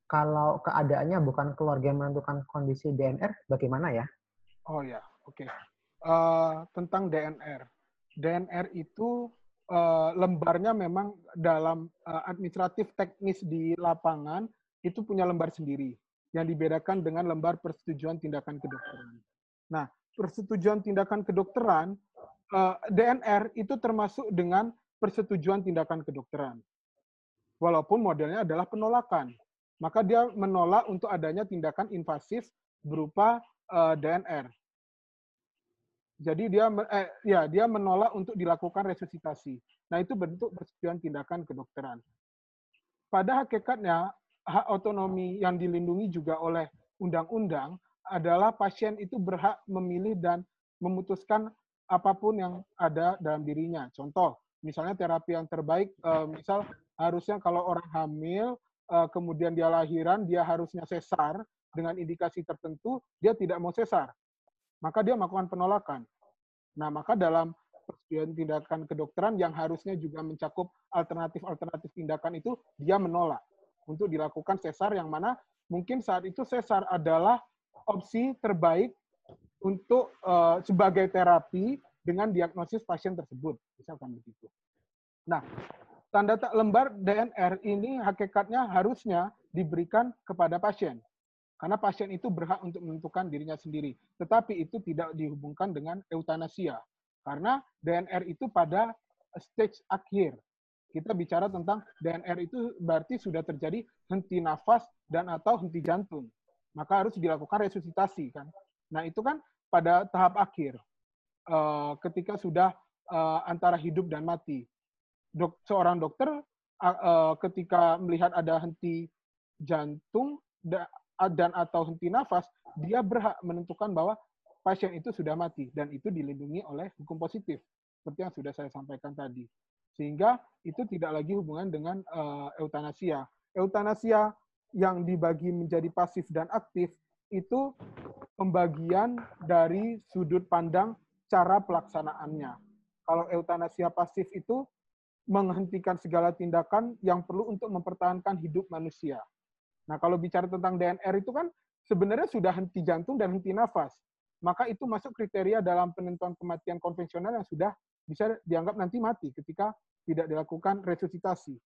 Kalau keadaannya bukan keluarga yang menentukan kondisi D N R, bagaimana ya? Oh ya, oke. Okay. Uh, tentang D N R. D N R itu uh, lembarnya memang dalam uh, administratif teknis di lapangan, itu punya lembar sendiri, yang dibedakan dengan lembar persetujuan tindakan kedokteran. Nah, persetujuan tindakan kedokteran, uh, D N R itu termasuk dengan persetujuan tindakan kedokteran. Walaupun modelnya adalah penolakan. Maka dia menolak untuk adanya tindakan invasif berupa uh, D N R. Jadi dia eh, ya dia menolak untuk dilakukan resusitasi. Nah, itu bentuk persetujuan tindakan kedokteran. Pada hakikatnya, hak otonomi yang dilindungi juga oleh undang-undang adalah pasien itu berhak memilih dan memutuskan apapun yang ada dalam dirinya. Contoh, misalnya terapi yang terbaik, misal harusnya kalau orang hamil, kemudian dia lahiran, dia harusnya sesar dengan indikasi tertentu, dia tidak mau sesar. Maka dia melakukan penolakan. Nah, maka dalam persetujuan tindakan kedokteran yang harusnya juga mencakup alternatif-alternatif tindakan itu, dia menolak untuk dilakukan sesar yang mana mungkin saat itu sesar adalah opsi terbaik untuk uh, sebagai terapi dengan diagnosis pasien tersebut, misalkan begitu. Nah, Tanda tak lembar D N R ini hakikatnya harusnya diberikan kepada pasien. Karena pasien itu berhak untuk menentukan dirinya sendiri. Tetapi itu tidak dihubungkan dengan eutanasia. Karena D N R itu pada stage akhir. Kita bicara tentang D N R itu berarti sudah terjadi henti nafas dan atau henti jantung. Maka harus dilakukan resusitasi, kan? Nah, itu kan pada tahap akhir. Ketika sudah antara hidup dan mati. Dok, seorang dokter ketika melihat ada henti jantung dan atau henti nafas, dia berhak menentukan bahwa pasien itu sudah mati, dan itu dilindungi oleh hukum positif, seperti yang sudah saya sampaikan tadi. Sehingga itu tidak lagi hubungan dengan uh, eutanasia. Eutanasia yang dibagi menjadi pasif dan aktif, itu pembagian dari sudut pandang cara pelaksanaannya. Kalau eutanasia pasif itu menghentikan segala tindakan yang perlu untuk mempertahankan hidup manusia. Nah, kalau bicara tentang D N R itu kan sebenarnya sudah henti jantung dan henti nafas. Maka itu masuk kriteria dalam penentuan kematian konvensional yang sudah bisa dianggap nanti mati ketika tidak dilakukan resusitasi.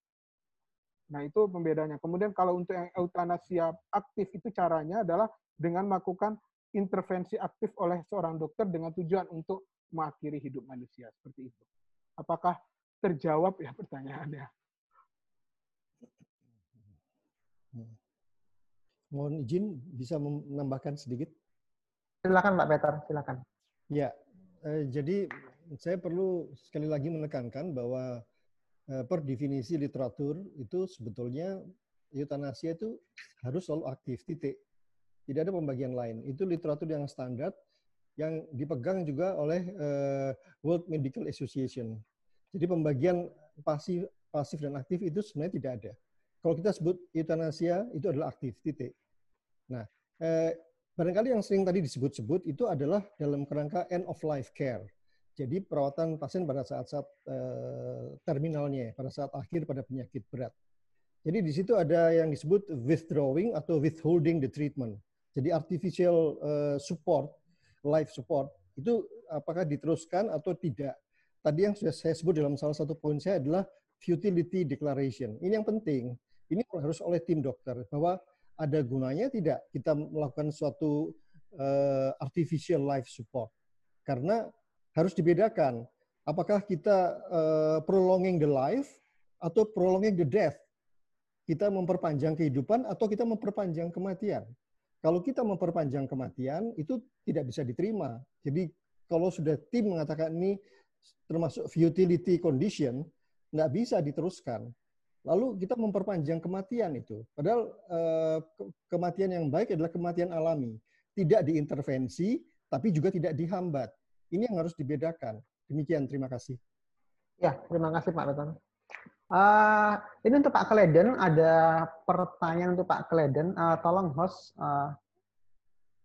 Nah, itu pembedanya. Kemudian kalau untuk yang eutanasia aktif itu caranya adalah dengan melakukan intervensi aktif oleh seorang dokter dengan tujuan untuk mengakhiri hidup manusia. Seperti itu. Apakah terjawab ya pertanyaannya? Mohon izin bisa menambahkan sedikit? Silakan Pak Peter, silakan. Ya, eh, jadi saya perlu sekali lagi menekankan bahwa eh, per definisi literatur itu sebetulnya eutanasia itu harus selalu aktif, titik. Tidak ada pembagian lain. Itu literatur yang standar yang dipegang juga oleh eh, World Medical Association. Jadi pembagian pasif, pasif dan aktif itu sebenarnya tidak ada. Kalau kita sebut eutanasia itu adalah aktif, titik. Nah, eh, barangkali yang sering tadi disebut-sebut itu adalah dalam kerangka end of life care. Jadi perawatan pasien pada saat-saat eh, terminalnya, pada saat akhir pada penyakit berat. Jadi di situ ada yang disebut withdrawing atau withholding the treatment. Jadi artificial eh, support, life support itu apakah diteruskan atau tidak? Tadi yang sudah saya sebut dalam salah satu poin saya adalah futility declaration. Ini yang penting. Ini harus oleh tim dokter, bahwa ada gunanya tidak kita melakukan suatu uh, artificial life support. Karena harus dibedakan, apakah kita uh, prolonging the life atau prolonging the death. Kita memperpanjang kehidupan atau kita memperpanjang kematian. Kalau kita memperpanjang kematian, itu tidak bisa diterima. Jadi kalau sudah tim mengatakan ini termasuk futility condition, nggak bisa diteruskan. Lalu kita memperpanjang kematian itu. Padahal eh, kematian yang baik adalah kematian alami. Tidak diintervensi, tapi juga tidak dihambat. Ini yang harus dibedakan. Demikian, terima kasih. Ya, terima kasih Pak Retan. Uh, ini untuk Pak Kleden, ada pertanyaan untuk Pak Kleden. Uh, tolong host uh,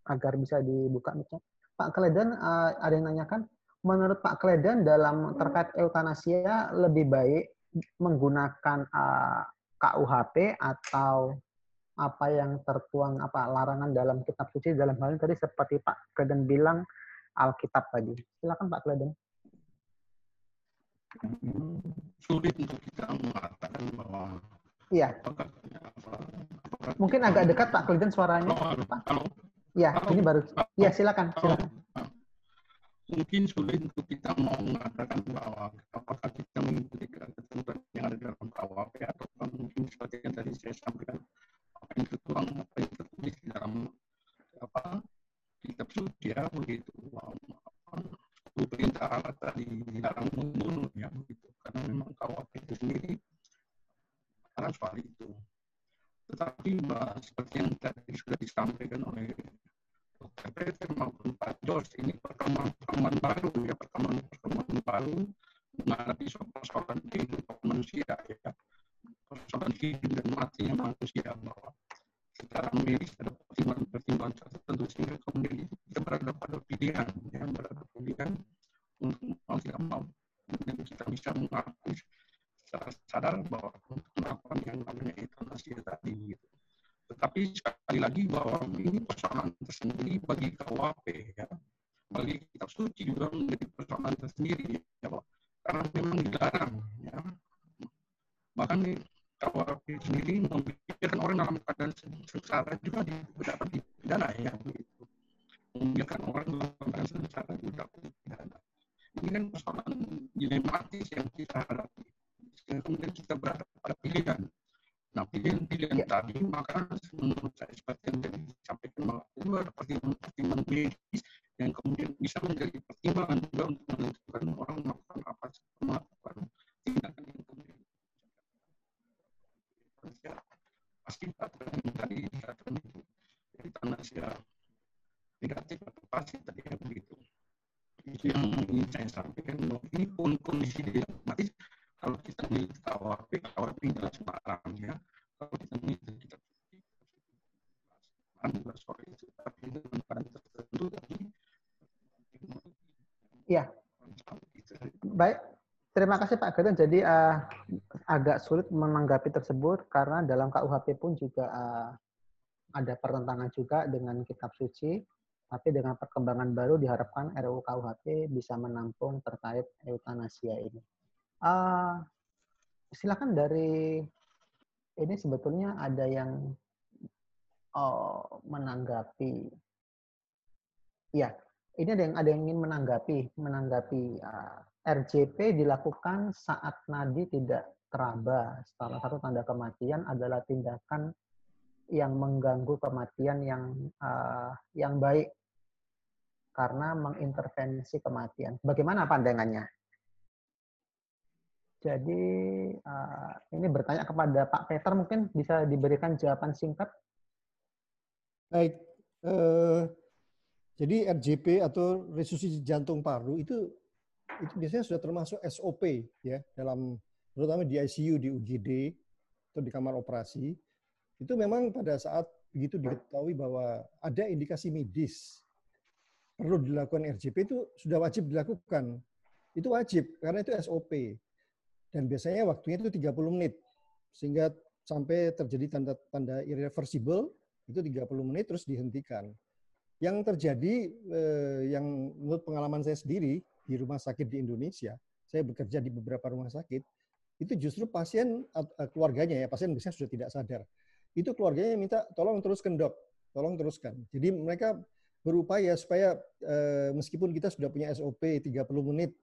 agar bisa dibuka. Pak Kleden, uh, ada yang nanyakan? Menurut Pak Kleden, dalam terkait eutanasia lebih baik menggunakan uh, K U H P atau apa yang tertuang, apa larangan dalam kitab suci, dalam hal ini tadi seperti Pak Kleden bilang Alkitab tadi. Silakan Pak Kleden. Sulit untuk kita mengatakan bahwa iya. Apakah, apakah, apakah, mungkin agak dekat Pak Kleden suaranya. Halo, halo. Ya, halo, ini baru. Halo, ya, silakan, silakan. Halo. Mungkin sulit untuk kita mau mengatakan bahwa apakah kita mengikuti ketentuan yang ada dalam K U H P atau mungkin seperti yang tadi saya sampaikan apa yang tertuang, apa yang tertulis dalam apa kitab suci ya begitu, sepuluh perintah Allah tadi dalam membunuh ya begitu, karena memang K U H P itu sendiri arah soal itu. Tetapi mbak, seperti yang tadi sudah disampaikan oleh Dokter maupun Pak Jos, ini perkembangan baru ya, perkembangan baru menghadapi persoalan kehidupan manusia ya, persoalan hidup dan matinya manusia, bahwa secara medis ada pertimbangan-pertimbangan tertentu sehingga kemudian kita berada pada pilihan, ya, berada pada pilihan untuk mau tidak mau, dan kita bisa mengakui secara sadar bahwa melakukan yang namanya eutanasia tadi gitu. Tetapi sekali lagi bahwa ini persoalan tersendiri bagi K U H P ya, bagi kitab suci juga menjadi persoalan tersendiri ya, karena memang dilarang ya, kami K U H P sendiri membiarkan orang dalam keadaan sengsara juga dapat dipidana, ya begitu. Membiarkan orang dalam keadaan sengsara juga dapat dipidana. Ini kan persoalan dilematis yang kita hadapi. Kemudian kita berada pada pilihan. Nah, pilihan-pilihan ya. tadi, maka menurut saya seperti yang tadi disampaikan, bahwa itu ada pertimbangan-pertimbangan medis yang kemudian bisa menjadi pertimbangan juga untuk menentukan orang melakukan apa, melakukan tindakan yang kemudian pasti peraturan tadi peraturan itu dari tanah sia negatif atau pasif tadi ya begitu. Itu yang ingin saya sampaikan bahwa ini pun kondisi dilematis. Kalau kita milih K U H P, K U H P adalah sembarang ya. Kalau kita milih kita ambil soal itu, tapi dengan bahan tertentu tadi. Ya, baik. Terima kasih Pak Gatot. Jadi uh, agak sulit menanggapi tersebut karena dalam K U H P pun juga uh, ada pertentangan juga dengan Kitab Suci. Tapi dengan perkembangan baru diharapkan R U U K U H P bisa menampung terkait eutanasia ini. Uh, silakan dari ini sebetulnya ada yang oh, menanggapi. Ya, ini ada yang ada yang ingin menanggapi menanggapi uh, R J P dilakukan saat nadi tidak teraba. Salah satu tanda kematian adalah tindakan yang mengganggu kematian yang uh, yang baik karena mengintervensi kematian. Bagaimana pandangannya? Jadi uh, ini bertanya kepada Pak Peter, mungkin bisa diberikan jawaban singkat. Baik, uh, jadi R J P atau resusitasi jantung paru itu itu biasanya sudah termasuk S O P ya dalam terutama di I C U, di U G D atau di kamar operasi itu memang pada saat begitu diketahui bahwa ada indikasi medis perlu dilakukan R J P itu sudah wajib dilakukan, itu wajib karena itu S O P. Dan biasanya waktunya itu tiga puluh menit. Sehingga sampai terjadi tanda-tanda irreversible, itu tiga puluh menit terus dihentikan. Yang terjadi, eh, yang menurut pengalaman saya sendiri di rumah sakit di Indonesia, saya bekerja di beberapa rumah sakit, itu justru pasien, keluarganya ya, pasien biasanya sudah tidak sadar. Itu keluarganya minta, tolong teruskan dok, tolong teruskan. Jadi mereka berupaya supaya eh, meskipun kita sudah punya S O P tiga puluh menit,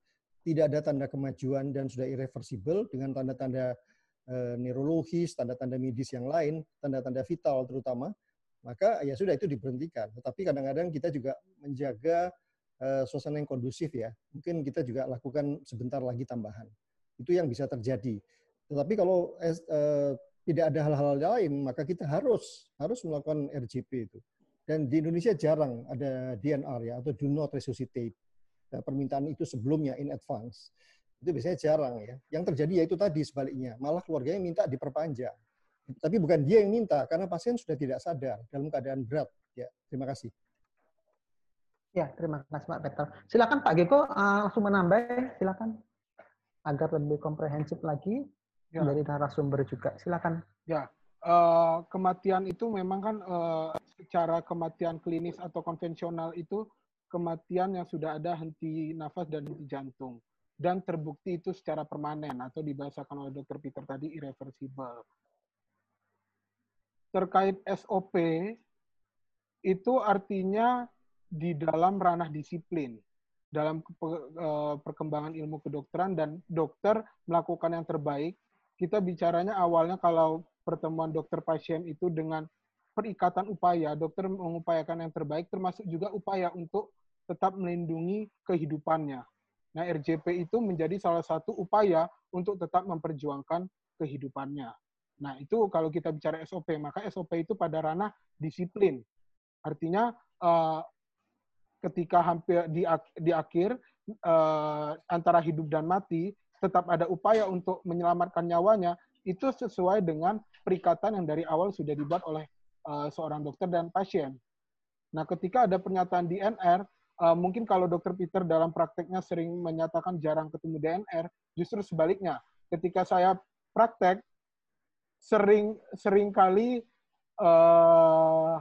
tidak ada tanda kemajuan dan sudah irreversible dengan tanda-tanda e, neurologis, tanda-tanda medis yang lain, tanda-tanda vital terutama, maka ya sudah itu diberhentikan. Tetapi kadang-kadang kita juga menjaga e, suasana yang kondusif ya. Mungkin kita juga lakukan sebentar lagi tambahan. Itu yang bisa terjadi. Tetapi kalau e, e, tidak ada hal-hal lain, maka kita harus harus melakukan R J P itu. Dan di Indonesia jarang ada D N R ya atau do not resuscitate. Permintaan itu sebelumnya in advance itu biasanya jarang ya. Yang terjadi yaitu tadi sebaliknya, malah keluarganya minta diperpanjang. Tapi bukan dia yang minta, karena pasien sudah tidak sadar dalam keadaan berat. Ya, terima kasih. Ya, terima kasih Pak Peter. Silakan Pak Geko uh, langsung menambah, silakan agar lebih komprehensif lagi ya. Dari narasumber juga. Silakan. Ya, uh, kematian itu memang kan uh, secara kematian klinis atau konvensional itu kematian yang sudah ada henti nafas dan henti jantung. Dan terbukti itu secara permanen atau dibahasakan oleh dokter Peter tadi irreversible. Terkait S O P, itu artinya di dalam ranah disiplin, dalam perkembangan ilmu kedokteran dan dokter melakukan yang terbaik. Kita bicaranya awalnya kalau pertemuan dokter pasien itu dengan perikatan upaya, dokter mengupayakan yang terbaik termasuk juga upaya untuk tetap melindungi kehidupannya. Nah, R J P itu menjadi salah satu upaya untuk tetap memperjuangkan kehidupannya. Nah, itu kalau kita bicara S O P, maka S O P itu pada ranah disiplin. Artinya, eh, ketika hampir di, di akhir, eh, antara hidup dan mati, tetap ada upaya untuk menyelamatkan nyawanya, itu sesuai dengan perikatan yang dari awal sudah dibuat oleh eh, seorang dokter dan pasien. Nah, ketika ada pernyataan D N R, uh, mungkin kalau dokter Peter dalam prakteknya sering menyatakan jarang ketemu D N R, justru sebaliknya. Ketika saya praktek, sering seringkali uh,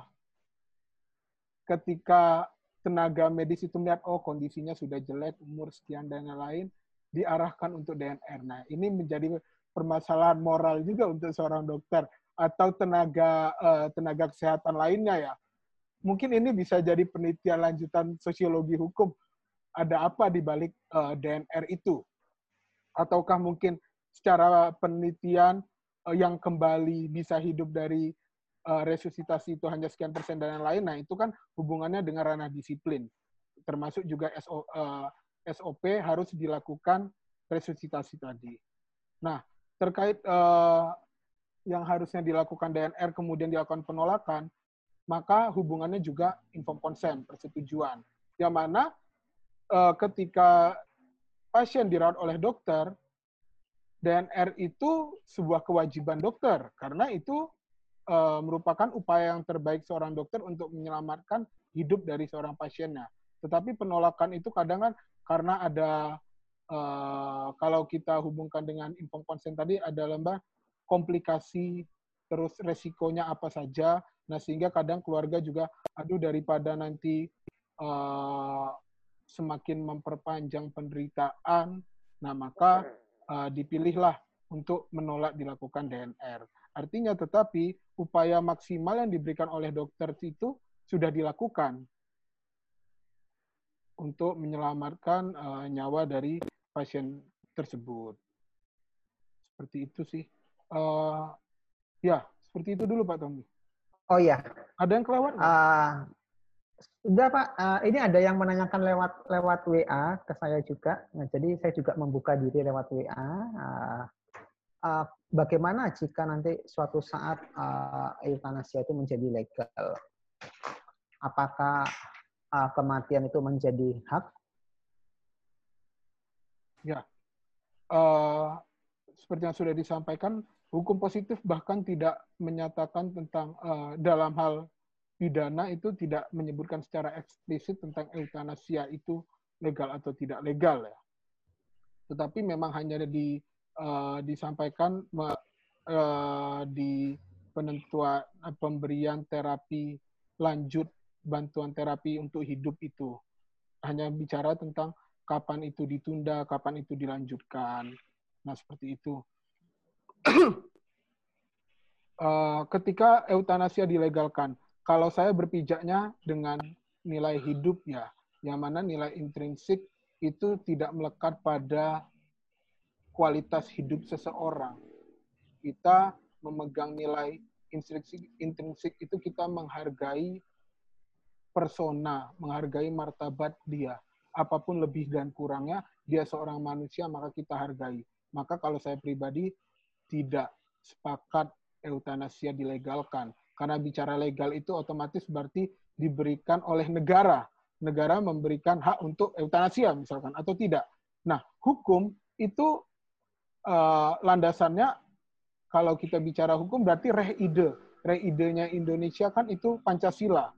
ketika tenaga medis itu melihat, oh kondisinya sudah jelek, umur sekian, dan lain-lain, diarahkan untuk D N R. Nah, ini menjadi permasalahan moral juga untuk seorang dokter atau tenaga uh, tenaga kesehatan lainnya ya. Mungkin ini bisa jadi penelitian lanjutan sosiologi hukum. Ada apa di balik uh, D N R itu? Ataukah mungkin secara penelitian uh, yang kembali bisa hidup dari uh, resusitasi itu hanya sekian persen dan yang lain? Nah, itu kan hubungannya dengan ranah disiplin. Termasuk juga S O, uh, S O P harus dilakukan resusitasi tadi. Nah, terkait uh, yang harusnya dilakukan D N R kemudian dilakukan penolakan, maka hubungannya juga inform consent, persetujuan. Yang mana ketika pasien dirawat oleh dokter, D N R itu sebuah kewajiban dokter, karena itu uh, merupakan upaya yang terbaik seorang dokter untuk menyelamatkan hidup dari seorang pasiennya. Tetapi penolakan itu kadang kan karena ada, uh, kalau kita hubungkan dengan informed consent tadi, ada lembah komplikasi, terus resikonya apa saja, nah sehingga kadang keluarga juga, aduh daripada nanti uh, semakin memperpanjang penderitaan, nah maka uh, dipilihlah untuk menolak dilakukan D N R. Artinya tetapi upaya maksimal yang diberikan oleh dokter itu sudah dilakukan untuk menyelamatkan uh, nyawa dari pasien tersebut. Seperti itu sih. Uh, ya, seperti itu dulu Pak Tommy. Oh iya. Ada yang kelewat? Uh... Sudah Pak, uh, ini ada yang menanyakan lewat lewat W A ke saya juga. Nah, jadi saya juga membuka diri lewat W A. Uh, uh, bagaimana jika nanti suatu saat uh, eutanasia itu menjadi legal? Apakah uh, kematian itu menjadi hak? Ya, uh, seperti yang sudah disampaikan, hukum positif bahkan tidak menyatakan tentang uh, dalam hal pidana itu tidak menyebutkan secara eksplisit tentang eutanasia itu legal atau tidak legal ya. Tetapi memang hanya di, uh, disampaikan uh, di penentuan pemberian terapi lanjut bantuan terapi untuk hidup itu hanya bicara tentang kapan itu ditunda, kapan itu dilanjutkan. Nah seperti itu. uh, ketika eutanasia dilegalkan. Kalau saya berpijaknya dengan nilai hidup ya, yang mana nilai intrinsik itu tidak melekat pada kualitas hidup seseorang. Kita memegang nilai intrinsik, intrinsik itu kita menghargai persona, menghargai martabat dia. Apapun lebih dan kurangnya, dia seorang manusia maka kita hargai. Maka kalau saya pribadi tidak sepakat eutanasia dilegalkan. Karena bicara legal itu otomatis berarti diberikan oleh negara. Negara memberikan hak untuk eutanasia misalkan, atau tidak. Nah, hukum itu eh, landasannya, kalau kita bicara hukum berarti reh ide. Reh idenya Indonesia kan itu Pancasila.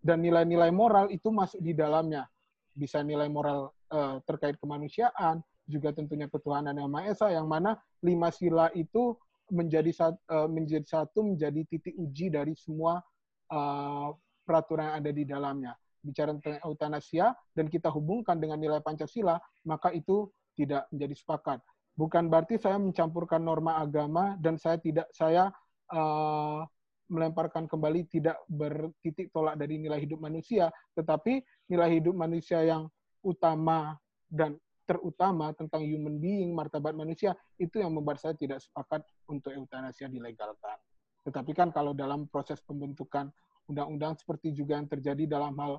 Dan nilai-nilai moral itu masuk di dalamnya. Bisa nilai moral eh, terkait kemanusiaan, juga tentunya ketuhanan yang Maha Esa, yang mana lima sila itu menjadi satu, menjadi satu menjadi titik uji dari semua uh, peraturan yang ada di dalamnya. Bicara tentang eutanasia dan kita hubungkan dengan nilai Pancasila, maka itu tidak menjadi sepakat. Bukan berarti saya mencampurkan norma agama dan saya tidak saya uh, melemparkan kembali tidak bertitik tolak dari nilai hidup manusia, tetapi nilai hidup manusia yang utama dan terutama tentang human being, martabat manusia, itu yang membuat saya tidak sepakat untuk eutanasia dilegalkan. Tetapi kan kalau dalam proses pembentukan undang-undang seperti juga yang terjadi dalam hal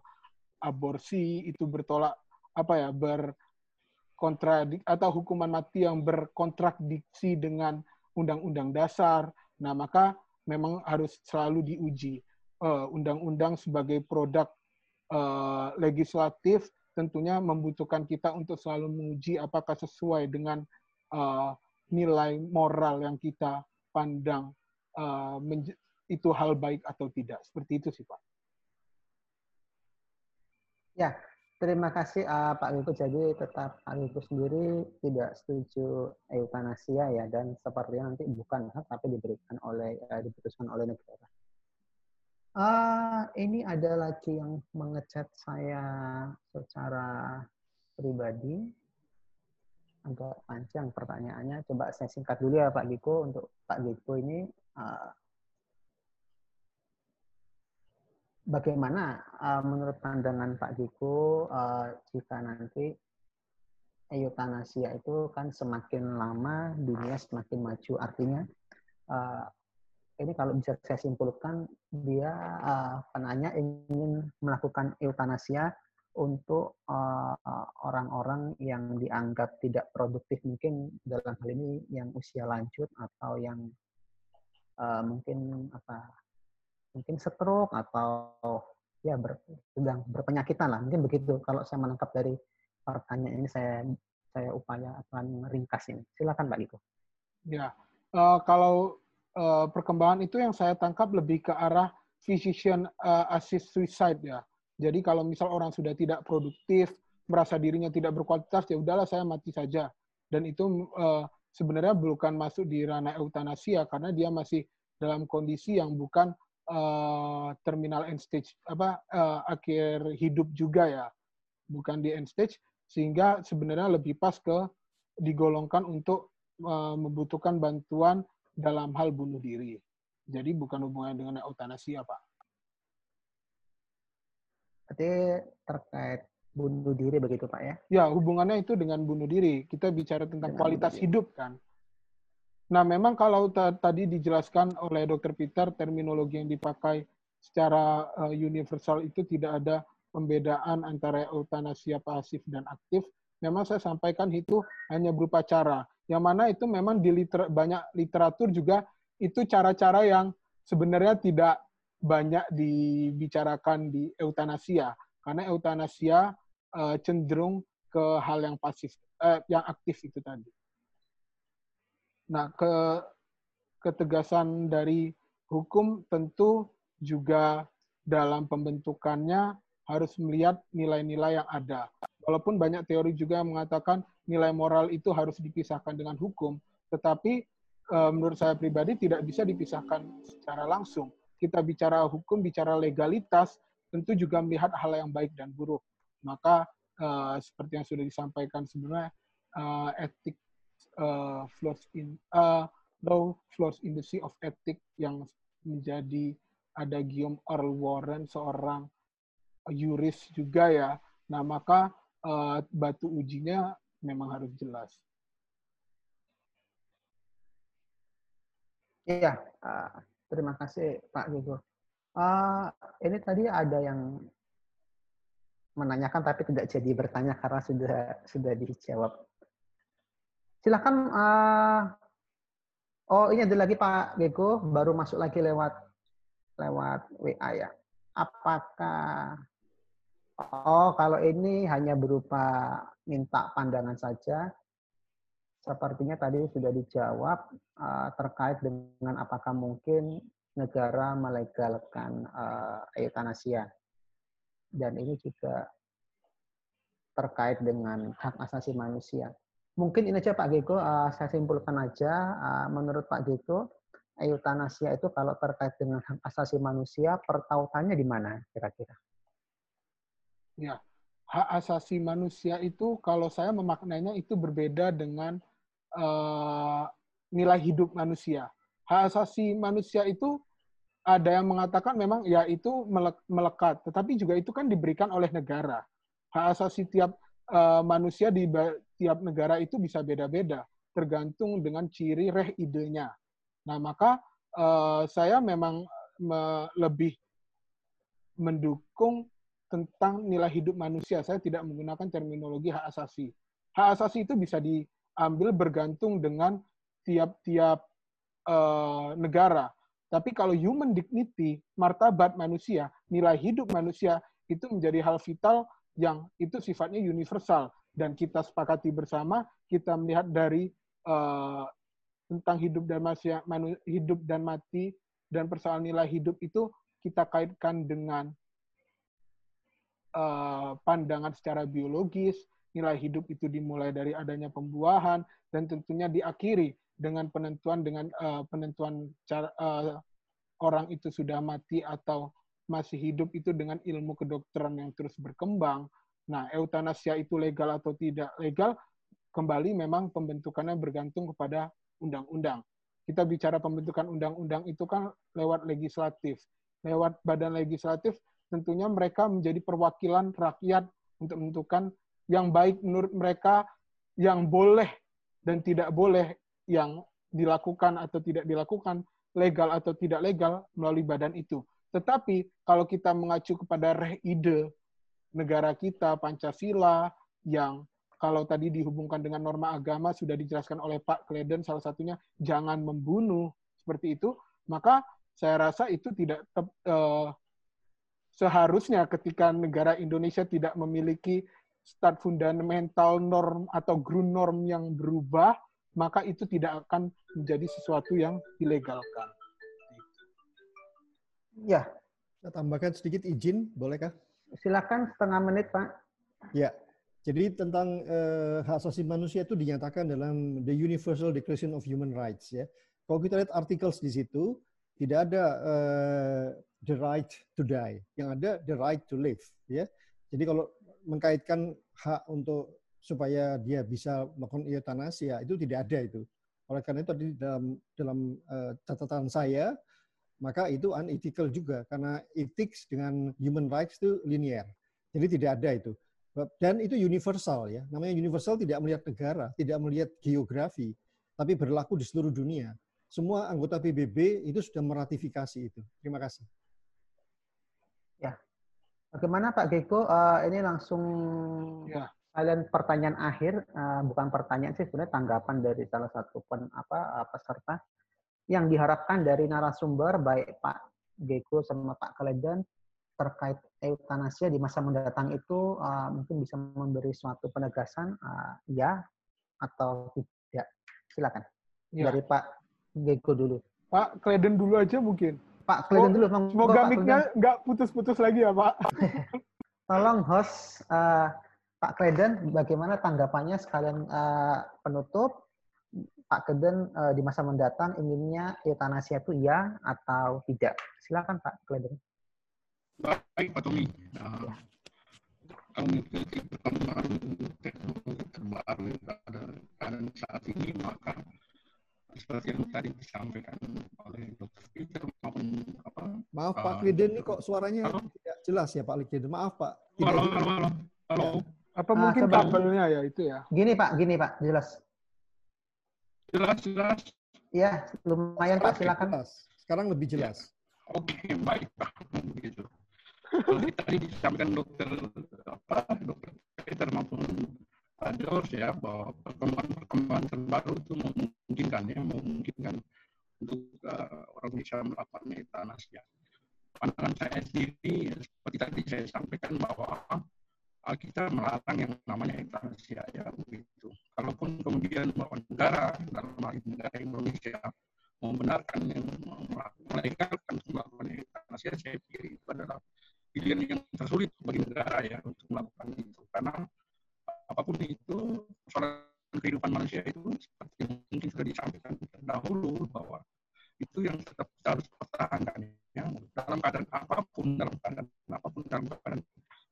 aborsi, itu bertolak, apa ya, berkontradik, atau hukuman mati yang berkontradiksi dengan undang-undang dasar, nah maka memang harus selalu diuji. Uh, undang-undang sebagai produk uh, legislatif, tentunya membutuhkan kita untuk selalu menguji apakah sesuai dengan uh, nilai moral yang kita pandang uh, itu hal baik atau tidak. Seperti itu sih Pak. Ya, terima kasih uh, Pak Wiku. Jadi tetap Pak Wiku sendiri tidak setuju eutanasia ya, dan sepertinya nanti bukan hak tapi diberikan oleh uh, diputuskan oleh negara. Ah, ini ada lagi yang mengecat saya secara pribadi. agak panjang pertanyaannya. Coba saya singkat dulu ya Pak Giko. Untuk Pak Giko ini uh, bagaimana uh, menurut pandangan Pak Giko uh, jika nanti eutanasia itu kan semakin lama dunia semakin maju, artinya uh, ini kalau bisa saya simpulkan dia uh, penanya ingin melakukan eutanasia untuk orang-orang uh, yang dianggap tidak produktif, mungkin dalam hal ini yang usia lanjut atau yang uh, mungkin apa mungkin stroke atau ya ber, sedang berpenyakitan lah, mungkin begitu. Kalau saya menangkap dari pertanyaan ini, saya saya upaya akan ringkas ini. Silakan Pak Giko. Ya, uh, kalau uh, perkembangan itu yang saya tangkap lebih ke arah physician uh, assist suicide ya. Jadi kalau misal orang sudah tidak produktif, merasa dirinya tidak berkualitas, ya udahlah saya mati saja. Dan itu uh, sebenarnya bukan masuk di ranah eutanasia karena dia masih dalam kondisi yang bukan Uh, terminal end stage, apa uh, akhir hidup juga ya, bukan di end stage, sehingga sebenarnya lebih pas ke digolongkan untuk uh, membutuhkan bantuan dalam hal bunuh diri. Jadi bukan hubungannya dengan eutanasia, Pak. Berarti terkait bunuh diri begitu, Pak ya? Ya, hubungannya itu dengan bunuh diri. Kita bicara tentang dengan kualitas hidup kan. Nah, memang kalau tadi dijelaskan oleh dokter Peter, terminologi yang dipakai secara uh, universal itu tidak ada pembedaan antara eutanasia pasif dan aktif. Memang saya sampaikan itu hanya berupa cara. Yang mana itu memang di liter banyak literatur juga itu cara-cara yang sebenarnya tidak banyak dibicarakan di eutanasia. Karena eutanasia uh, cenderung ke hal yang pasif, eh, yang aktif itu tadi. Nah, ke, ketegasan dari hukum tentu juga dalam pembentukannya harus melihat nilai-nilai yang ada. Walaupun banyak teori juga yang mengatakan nilai moral itu harus dipisahkan dengan hukum, tetapi e, menurut saya pribadi tidak bisa dipisahkan secara langsung. Kita bicara hukum, bicara legalitas, tentu juga melihat hal yang baik dan buruk. Maka e, seperti yang sudah disampaikan sebelumnya, e, etik Uh, flows in uh, low flows in the sea of ethics yang menjadi ada Guillaume Earl Warren, seorang yuris juga ya. Nah, maka uh, batu ujinya memang harus jelas. Iya, uh, terima kasih Pak Giko. Uh, ini tadi ada yang menanyakan tapi tidak jadi bertanya karena sudah sudah dijawab. Silahkan, uh, oh ini ada lagi Pak Giko, baru masuk lagi lewat lewat W A ya. Apakah, oh kalau ini hanya berupa minta pandangan saja, sepertinya tadi sudah dijawab uh, terkait dengan apakah mungkin negara melegalkan uh, eutanasia. Dan ini juga terkait dengan hak asasi manusia. Mungkin ini aja Pak Giko, uh, saya simpulkan aja, uh, menurut Pak Giko, eutanasia itu kalau terkait dengan hak asasi manusia, pertautannya di mana kira-kira? Ya, hak asasi manusia itu kalau saya memaknainya itu berbeda dengan uh, nilai hidup manusia. Hak asasi manusia itu ada yang mengatakan memang ya itu melekat, tetapi juga itu kan diberikan oleh negara. Hak asasi tiap Uh, manusia di tiap negara itu bisa beda-beda, tergantung dengan ciri reh idenya. Nah, maka uh, saya memang me lebih mendukung tentang nilai hidup manusia. Saya tidak menggunakan terminologi hak asasi. Hak asasi itu bisa diambil bergantung dengan tiap-tiap uh, negara. Tapi kalau human dignity, martabat manusia, nilai hidup manusia, itu menjadi hal vital yang itu sifatnya universal dan kita sepakati bersama, kita melihat dari uh, tentang hidup dan mati, hidup dan mati dan persoalan nilai hidup itu kita kaitkan dengan uh, pandangan secara biologis. Nilai hidup itu dimulai dari adanya pembuahan dan tentunya diakhiri dengan penentuan dengan uh, penentuan cara, uh, orang itu sudah mati atau masih hidup itu dengan ilmu kedokteran yang terus berkembang. Nah, eutanasia itu legal atau tidak legal kembali memang pembentukannya bergantung kepada undang-undang. Kita bicara pembentukan undang-undang itu kan lewat legislatif. Lewat badan legislatif, tentunya mereka menjadi perwakilan rakyat untuk menentukan yang baik menurut mereka, yang boleh dan tidak boleh, yang dilakukan atau tidak dilakukan, legal atau tidak legal, melalui badan itu. Tetapi, kalau kita mengacu kepada reh ide negara kita, Pancasila, yang kalau tadi dihubungkan dengan norma agama, sudah dijelaskan oleh Pak Kleden, salah satunya, jangan membunuh, seperti itu, maka saya rasa itu tidak tep, eh, seharusnya ketika negara Indonesia tidak memiliki start fundamental norm atau ground norm yang berubah, maka itu tidak akan menjadi sesuatu yang dilegalkan. Ya, saya tambahkan sedikit izin, bolehkah? Silakan setengah menit, Pak. Ya. Jadi tentang eh, hak asasi manusia itu dinyatakan dalam The Universal Declaration of Human Rights. Ya, kalau kita lihat articles di situ, tidak ada eh, the right to die, yang ada the right to live. Ya, jadi kalau mengkaitkan hak untuk supaya dia bisa melakukan eutanasi, ya, itu tidak ada itu. Oleh karena itu tadi dalam dalam eh, catatan saya, maka itu unethical juga karena ethics dengan human rights itu linear. Jadi tidak ada itu. Dan itu universal ya, namanya universal tidak melihat negara, tidak melihat geografi, tapi berlaku di seluruh dunia. Semua anggota P B B itu sudah meratifikasi itu. Terima kasih. Ya, bagaimana Pak Geko? Uh, ini langsung ya. Kalian pertanyaan akhir, uh, bukan pertanyaan sih, sebenarnya tanggapan dari salah satu pen, apa, uh, peserta yang diharapkan dari narasumber baik Pak Geko sama Pak Kleden terkait eutanasia di masa mendatang itu uh, mungkin bisa memberi suatu penegasan uh, ya atau tidak. Silakan. Ya. Dari Pak Geko dulu. Pak Kleden dulu aja mungkin. Pak Kleden oh, dulu. Semoga mic-nya nggak putus-putus lagi ya Pak. Tolong host uh, Pak Kleden bagaimana tanggapannya sekalian uh, penutup. Pak Kleden uh, di masa mendatang inginnya eutanasia itu ya atau tidak. Silakan Pak Kleden. Baik Pak Tommy, nah, kalau mengikuti perkembangan teknologi terbaru yang ada pada saat ini, maka seperti yang tadi disampaikan oleh Dokter Peter maupun apa? Maaf Pak Kleden, ini kok suaranya halo? Tidak jelas ya Pak Kleden. Maaf Pak. Halo, halo, halo. Halo. Apa mungkin ah, kabelnya ya itu ya? Gini Pak, gini Pak, jelas. Jelas, jelas. Ya, lumayan Pak. Silakan. Sekarang lebih jelas. Ya. Oke, okay, baik Pak. Begitu. Tadi disampaikan dokter apa dokter Peter maupun Pak George ya bahwa perkembangan-perkembangan terbaru itu memungkinkan ya memungkinkan untuk uh, orang bisa melakukan eutanasi. Pandangan saya sendiri seperti tadi saya sampaikan bahwa kita melarang yang namanya eutanasi ya begitu. Kalaupun kemudian bahwa negara dalam hal negara Indonesia membenarkan yang melegalkan melakukan eutanasi, saya pikir itu adalah pilihan yang tersulit bagi negara ya untuk melakukan itu karena apapun itu soal kehidupan manusia itu seperti yang mungkin sudah disampaikan dahulu bahwa itu yang tetap harus pertahankan ya dalam keadaan apapun dalam keadaan apapun dalam keadaan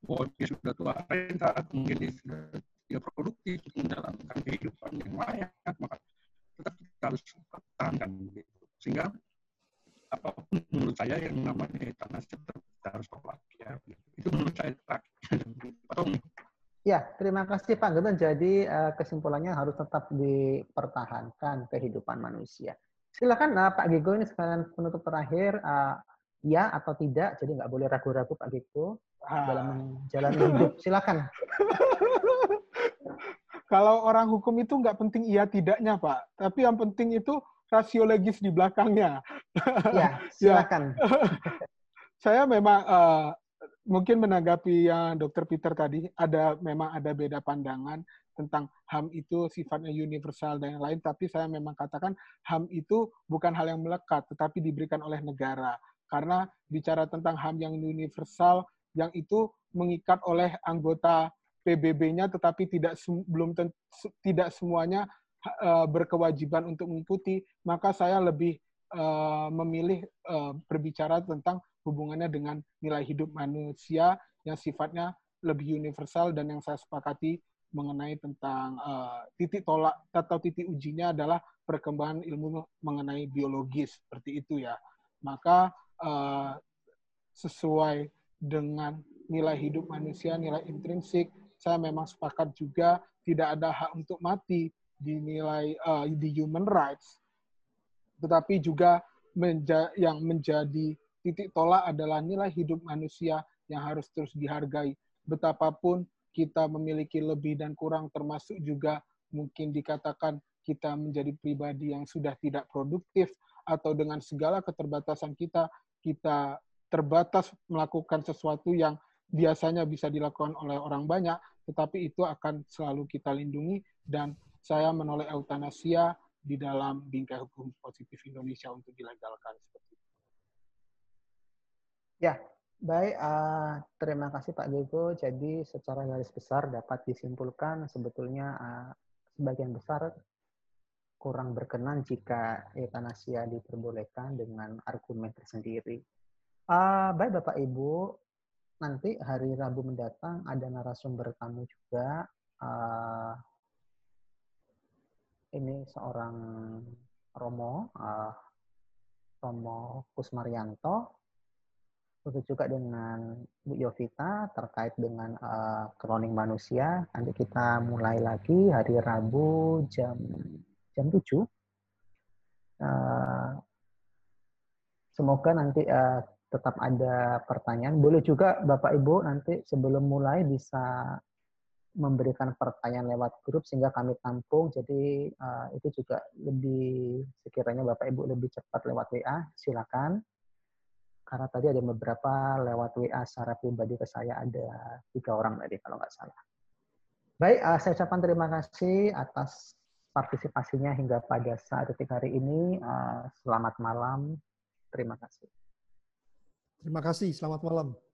bahwa dia sudah tua renta kemudian dia sudah tidak produktif menjalankan kehidupan yang layak maka tetap kita harus pertahankan gitu. Sehingga apapun menurut saya yang namanya eutanasi tetap kita harus tolak ya. Itu menurut saya terakhir. Ya, terima kasih Pak Geden. Jadi kesimpulannya harus tetap dipertahankan kehidupan manusia. Silakan Pak Gego ini sekalian penutup terakhir ya atau tidak. Jadi nggak boleh ragu-ragu Pak Gego dalam menjalani hidup. Silakan. Kalau orang hukum itu nggak penting iya tidaknya, Pak. Tapi yang penting itu rasio legis di belakangnya. Ya, silakan. Ya. Saya memang uh, mungkin menanggapi yang Dokter Peter tadi, ada memang ada beda pandangan tentang H A M itu sifatnya universal dan yang lain, tapi saya memang katakan H A M itu bukan hal yang melekat, tetapi diberikan oleh negara. Karena bicara tentang H A M yang universal, yang itu mengikat oleh anggota P B B-nya, tetapi tidak belum tidak semuanya uh, berkewajiban untuk mengikuti, maka saya lebih uh, memilih uh, berbicara tentang hubungannya dengan nilai hidup manusia yang sifatnya lebih universal dan yang saya sepakati mengenai tentang uh, titik tolak atau titik ujinya adalah perkembangan ilmu mengenai biologis seperti itu ya. Maka uh, sesuai dengan nilai hidup manusia, nilai intrinsik, saya memang sepakat juga tidak ada hak untuk mati di nilai uh, di human rights. Tetapi juga menja yang menjadi titik tolak adalah nilai hidup manusia yang harus terus dihargai. Betapapun kita memiliki lebih dan kurang, termasuk juga mungkin dikatakan kita menjadi pribadi yang sudah tidak produktif, atau dengan segala keterbatasan kita, kita terbatas melakukan sesuatu yang biasanya bisa dilakukan oleh orang banyak, tetapi itu akan selalu kita lindungi, dan saya menolak eutanasia di dalam bingkai hukum positif Indonesia untuk dilegalkan seperti itu. Ya, baik. Uh, terima kasih Pak Diego. Jadi secara garis besar dapat disimpulkan sebetulnya uh, sebagian besar kurang berkenan jika eutanasia diperbolehkan dengan argumen tersendiri. Uh, baik Bapak Ibu, nanti hari Rabu mendatang ada narasumber tamu juga. Uh, ini seorang Romo, uh, Romo Kusmaryanto. Begitu juga dengan Bu Yovita terkait dengan uh, cloning manusia. Nanti kita mulai lagi hari Rabu jam jam tujuh. Uh, semoga nanti uh, tetap ada pertanyaan. Boleh juga Bapak Ibu nanti sebelum mulai bisa memberikan pertanyaan lewat grup sehingga kami tampung. Jadi uh, itu juga lebih, sekiranya Bapak Ibu lebih cepat lewat W A, silakan. Karena tadi ada beberapa lewat W A secara pribadi ke saya, ada tiga orang tadi kalau nggak salah. Baik, uh, saya ucapkan terima kasih atas partisipasinya hingga pada saat detik hari ini. Uh, selamat malam, terima kasih. Terima kasih, selamat malam.